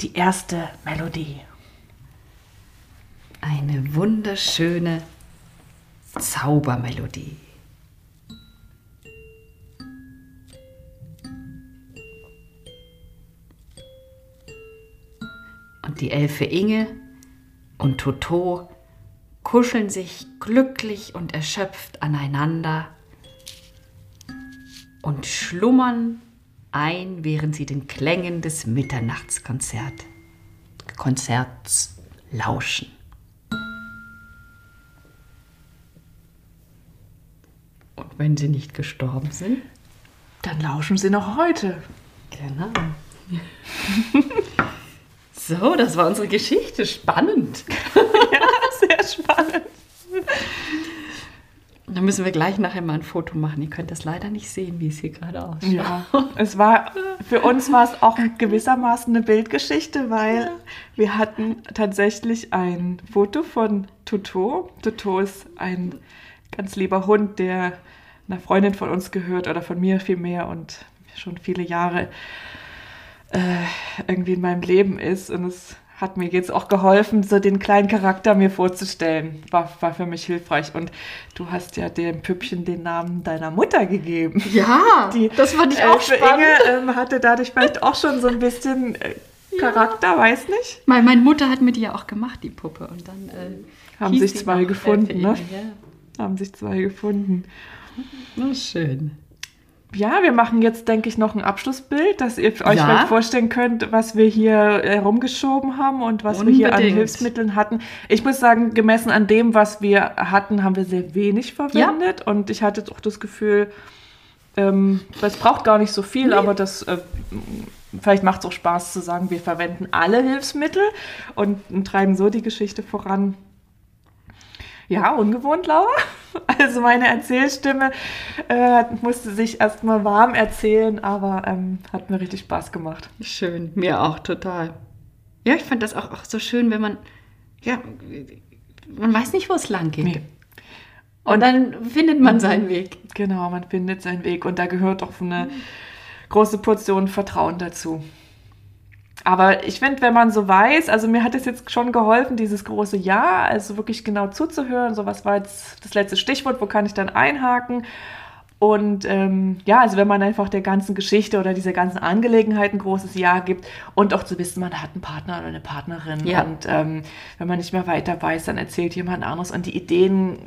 die erste Melodie. Eine wunderschöne Zaubermelodie. Und die Elfe Inge und Toto kuscheln sich glücklich und erschöpft aneinander und schlummern ein, während sie den Klängen des Mitternachtskonzerts lauschen. Und wenn sie nicht gestorben sind, dann lauschen sie noch heute. Genau. So, das war unsere Geschichte. Spannend. Ja, sehr spannend. Da müssen wir gleich nachher mal ein Foto machen. Ihr könnt das leider nicht sehen, wie es hier gerade ausschaut. Ja, es war, für uns war es auch gewissermaßen eine Bildgeschichte, weil wir hatten tatsächlich ein Foto von Toto. Toto ist ein ganz lieber Hund, der einer Freundin von uns gehört oder von mir vielmehr und schon viele Jahre irgendwie in meinem Leben ist. Und es hat mir jetzt auch geholfen, so den kleinen Charakter mir vorzustellen. War für mich hilfreich. Und du hast ja dem Püppchen den Namen deiner Mutter gegeben. Ja, das fand ich auch spannend. Inge hatte dadurch vielleicht auch schon so ein bisschen Charakter, ja. Weiß nicht. Meine Mutter hat mit ihr auch gemacht, die Puppe. Und dann haben sich zwei gefunden, ne? Ja. Haben sich zwei gefunden. Na, schön. Ja, wir machen jetzt, denke ich, noch ein Abschlussbild, dass ihr euch vielleicht vorstellen könnt, was wir hier herumgeschoben haben und was wir hier an Hilfsmitteln hatten. Ich muss sagen, gemessen an dem, was wir hatten, haben wir sehr wenig verwendet. Ja. Und ich hatte auch das Gefühl, das braucht gar nicht so viel, aber das vielleicht macht es auch Spaß zu sagen, wir verwenden alle Hilfsmittel und treiben so die Geschichte voran. Ja, ungewohnt, Laura. Also meine Erzählstimme musste sich erstmal warm erzählen, aber hat mir richtig Spaß gemacht. Schön, mir auch total. Ja, ich fand das auch so schön, wenn man, ja, man weiß nicht, wo es lang geht. Nee. Und dann findet man seinen Weg. Genau, man findet seinen Weg und da gehört auch eine große Portion Vertrauen dazu. Aber ich finde, wenn man so weiß, also mir hat es jetzt schon geholfen, dieses große Ja, also wirklich genau zuzuhören, so was war jetzt das letzte Stichwort, wo kann ich dann einhaken? Und ja, also wenn man einfach der ganzen Geschichte oder dieser ganzen Angelegenheit ein großes Ja gibt und auch zu wissen, man hat einen Partner oder eine Partnerin und wenn man nicht mehr weiter weiß, dann erzählt jemand anderes und die Ideen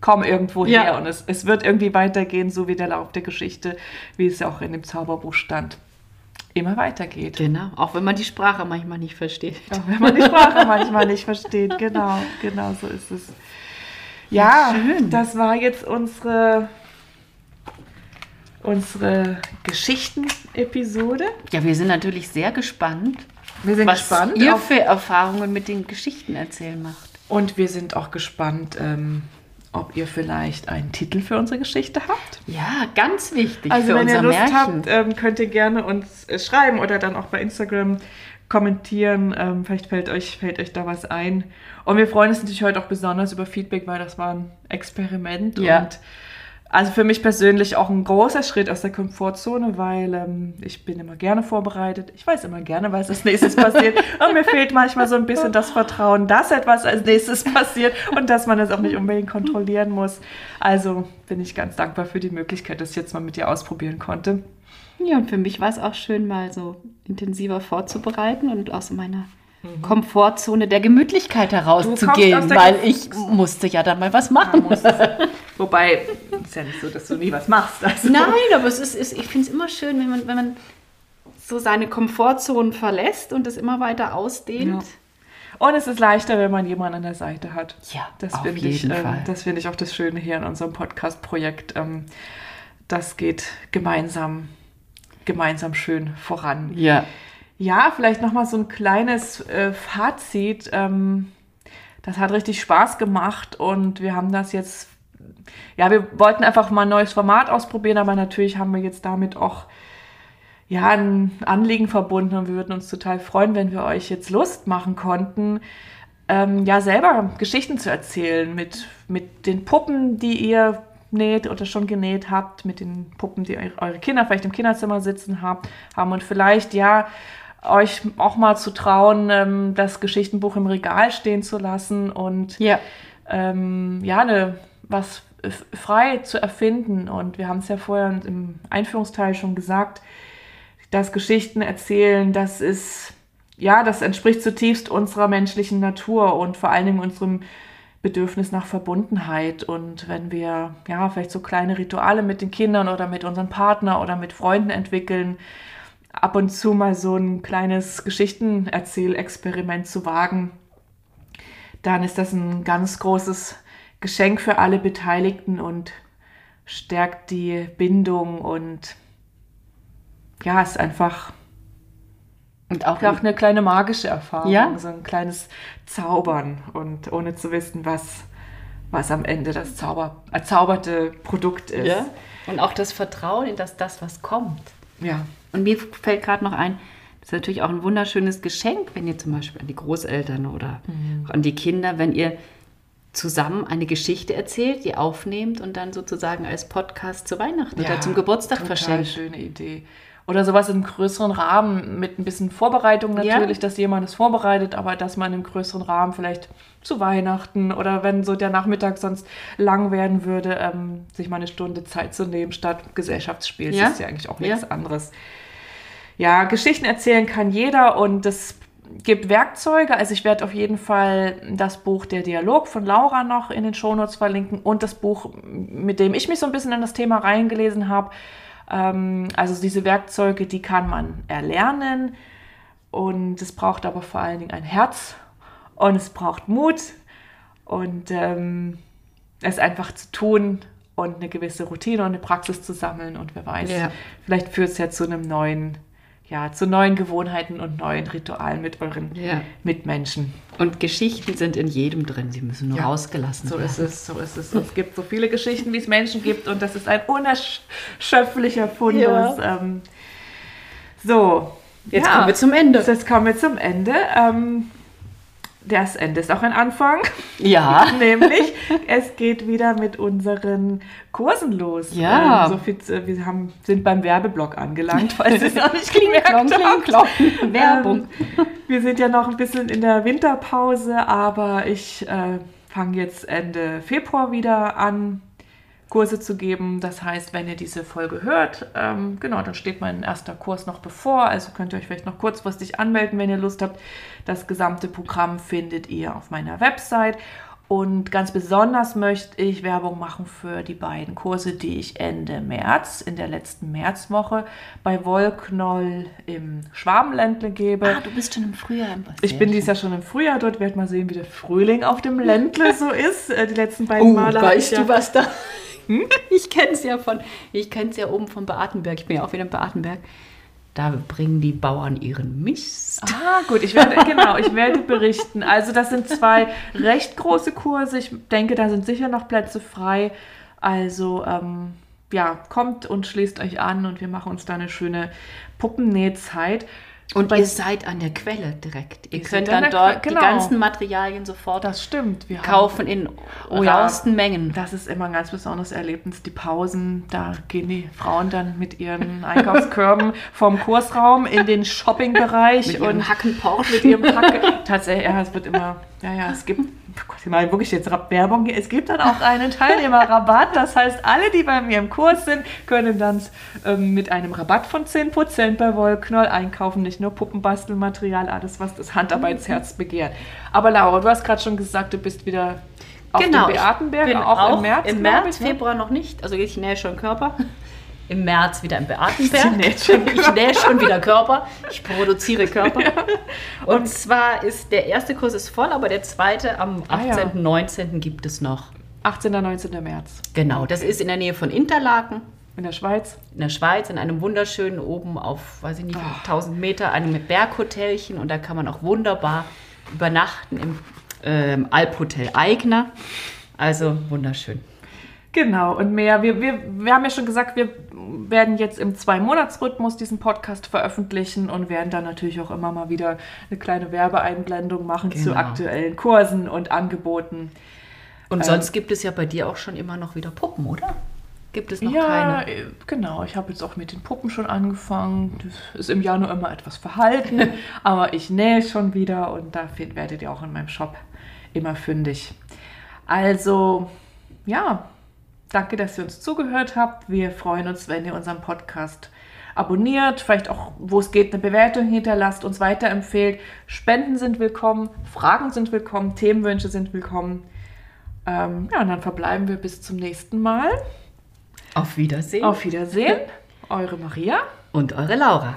kommen irgendwo her und es wird irgendwie weitergehen, so wie der Lauf der Geschichte, wie es ja auch in dem Zauberbuch stand. Immer weitergeht. Genau, auch wenn man die Sprache manchmal nicht versteht. Auch wenn man die Sprache manchmal nicht versteht, genau so ist es. Ja, schön. Das war jetzt unsere Geschichten-Episode. Ja, wir sind natürlich sehr gespannt, was ihr für Erfahrungen mit den Geschichten erzählen macht. Und wir sind auch gespannt, ob ihr vielleicht einen Titel für unsere Geschichte habt. Ja, ganz wichtig. Also wenn ihr Lust habt, könnt ihr gerne uns schreiben oder dann auch bei Instagram kommentieren. Vielleicht fällt euch da was ein. Und wir freuen uns natürlich heute auch besonders über Feedback, weil das war ein Experiment. Ja. Und also für mich persönlich auch ein großer Schritt aus der Komfortzone, weil ich bin immer gerne vorbereitet. Ich weiß immer gerne, was als nächstes passiert. Und mir fehlt manchmal so ein bisschen das Vertrauen, dass etwas als nächstes passiert und dass man das auch nicht unbedingt kontrollieren muss. Also bin ich ganz dankbar für die Möglichkeit, dass ich jetzt mal mit dir ausprobieren konnte. Ja, und für mich war es auch schön, mal so intensiver vorzubereiten und aus meiner Komfortzone der Gemütlichkeit herauszugehen, weil ich musste ja dann mal was machen. Wobei, es ist ja nicht so, dass du nie was machst. Also. Nein, aber ich finde es immer schön, wenn man so seine Komfortzone verlässt und es immer weiter ausdehnt. Ja. Und es ist leichter, wenn man jemanden an der Seite hat. Ja, das finde ich, auch das Schöne hier in unserem Podcast-Projekt. Das geht gemeinsam schön voran. Ja. Ja, vielleicht nochmal so ein kleines Fazit. Das hat richtig Spaß gemacht und wir haben das jetzt, ja, wir wollten einfach mal ein neues Format ausprobieren, aber natürlich haben wir jetzt damit auch, ja, ein Anliegen verbunden und wir würden uns total freuen, wenn wir euch jetzt Lust machen konnten, ja, selber Geschichten zu erzählen mit den Puppen, die ihr näht oder schon genäht habt, mit den Puppen, die eure Kinder vielleicht im Kinderzimmer sitzen haben und vielleicht, ja, euch auch mal zu trauen, das Geschichtenbuch im Regal stehen zu lassen und was frei zu erfinden. Und wir haben es ja vorher im Einführungsteil schon gesagt, dass Geschichten erzählen, das ist, ja, das entspricht zutiefst unserer menschlichen Natur und vor allen Dingen unserem Bedürfnis nach Verbundenheit. Und wenn wir, ja, vielleicht so kleine Rituale mit den Kindern oder mit unserem Partner oder mit Freunden entwickeln, ab und zu mal so ein kleines Geschichtenerzählexperiment zu wagen, dann ist das ein ganz großes Geschenk für alle Beteiligten und stärkt die Bindung und ja, ist einfach Und auch eine kleine magische Erfahrung, ja? So ein kleines Zaubern und ohne zu wissen, was am Ende das erzauberte Produkt ist. Ja. Und auch das Vertrauen in das, was kommt. Ja. Und mir fällt gerade noch ein, das ist natürlich auch ein wunderschönes Geschenk, wenn ihr zum Beispiel an die Großeltern oder an die Kinder, wenn ihr zusammen eine Geschichte erzählt, die aufnehmt und dann sozusagen als Podcast zu Weihnachten oder zum Geburtstag verschenkt. Ja, schöne Idee. Oder sowas im größeren Rahmen mit ein bisschen Vorbereitung natürlich, dass jemand es vorbereitet, aber dass man im größeren Rahmen vielleicht zu Weihnachten oder wenn so der Nachmittag sonst lang werden würde, sich mal eine Stunde Zeit zu nehmen statt Gesellschaftsspiels. Das ist ja eigentlich auch nichts anderes. Ja, Geschichten erzählen kann jeder und das gibt Werkzeuge. Also ich werde auf jeden Fall das Buch Der Dialog von Laura noch in den Shownotes verlinken und das Buch, mit dem ich mich so ein bisschen in das Thema reingelesen habe. Also diese Werkzeuge, die kann man erlernen und es braucht aber vor allen Dingen ein Herz und es braucht Mut und es einfach zu tun und eine gewisse Routine und eine Praxis zu sammeln und wer weiß, vielleicht führt es ja zu einem zu neuen Gewohnheiten und neuen Ritualen mit euren Mitmenschen. Und Geschichten sind in jedem drin, sie müssen nur rausgelassen werden. So ist es. Es gibt so viele Geschichten, wie es Menschen gibt und das ist ein unerschöpflicher Fundus. Ja. Jetzt kommen wir zum Ende. Das Ende ist auch ein Anfang. Ja. Nämlich, es geht wieder mit unseren Kursen los. Ja. Wir sind beim Werbeblock angelangt, falls ihr es noch nicht gemerkt habt. Werbung. Wir sind ja noch ein bisschen in der Winterpause, aber ich fange jetzt Ende Februar wieder an, Kurse zu geben. Das heißt, wenn ihr diese Folge hört, dann steht mein erster Kurs noch bevor. Also könnt ihr euch vielleicht noch kurzfristig anmelden, wenn ihr Lust habt. Das gesamte Programm findet ihr auf meiner Website. Und ganz besonders möchte ich Werbung machen für die beiden Kurse, die ich Ende März, in der letzten Märzwoche, bei Wollknoll im Schwabenländle gebe. Ah, du bist schon im Frühjahr. Ich bin dieses Jahr schon im Frühjahr dort, werde mal sehen, wie der Frühling auf dem Ländle so ist. Die letzten beiden Male. Weißt du, was da... Ich kenne es ja oben vom Beatenberg. Ich bin ja auch wieder im Beatenberg. Da bringen die Bauern ihren Mist. Ah, gut, ich werde berichten. Also das sind 2 recht große Kurse. Ich denke, da sind sicher noch Plätze frei. Also kommt und schließt euch an und wir machen uns da eine schöne Puppennähzeit. Und ihr seid an der Quelle direkt. Ihr könnt dann dort die ganzen Materialien sofort kaufen in rauesten Mengen. Das ist immer ein ganz besonderes Erlebnis. Die Pausen, da gehen die Frauen dann mit ihren Einkaufskörben vom Kursraum in den Shoppingbereich. Mit ihrem Hacken-Porsche. Mit ihrem Hacken. Tatsächlich, es wird immer, es gibt, wirklich jetzt Werbung hier, es gibt dann auch einen Teilnehmerrabatt. Das heißt, alle, die bei mir im Kurs sind, können dann mit einem Rabatt von 10% bei Wollknoll einkaufen. Nicht nur Puppenbastelmaterial, alles, was das Handarbeitsherz begehrt. Aber Laura, du hast gerade schon gesagt, du bist wieder auf dem Beatenberg, ich bin auch im März. Im März, Februar noch nicht, also ich nähe schon Körper. Im März wieder im Beatenberg. Ich nähe schon wieder Körper. Ich produziere Körper. Ja. Und zwar ist der erste Kurs ist voll, aber der zweite am 18. und 19. gibt es noch. 18. und 19. März. Genau, das ist in der Nähe von Interlaken. In der Schweiz? In der Schweiz, in einem wunderschönen, oben auf, 1000 Meter, einem Berghotelchen. Und da kann man auch wunderbar übernachten im Alphotel Eigner. Also wunderschön. Genau, und mehr. Wir haben ja schon gesagt, wir werden jetzt im 2-Monats-Rhythmus diesen Podcast veröffentlichen und werden dann natürlich auch immer mal wieder eine kleine Werbeeinblendung machen zu aktuellen Kursen und Angeboten. Und sonst gibt es ja bei dir auch schon immer noch wieder Puppen, oder? Gibt es noch keine? Ja, genau. Ich habe jetzt auch mit den Puppen schon angefangen. Das ist im Januar immer etwas verhalten, aber ich nähe schon wieder und da werdet ihr auch in meinem Shop immer fündig. Also, danke, dass ihr uns zugehört habt. Wir freuen uns, wenn ihr unseren Podcast abonniert, vielleicht auch, wo es geht, eine Bewertung hinterlasst, uns weiterempfehlt. Spenden sind willkommen, Fragen sind willkommen, Themenwünsche sind willkommen. Und dann verbleiben wir bis zum nächsten Mal. Auf Wiedersehen. Eure Maria. Und eure Laura.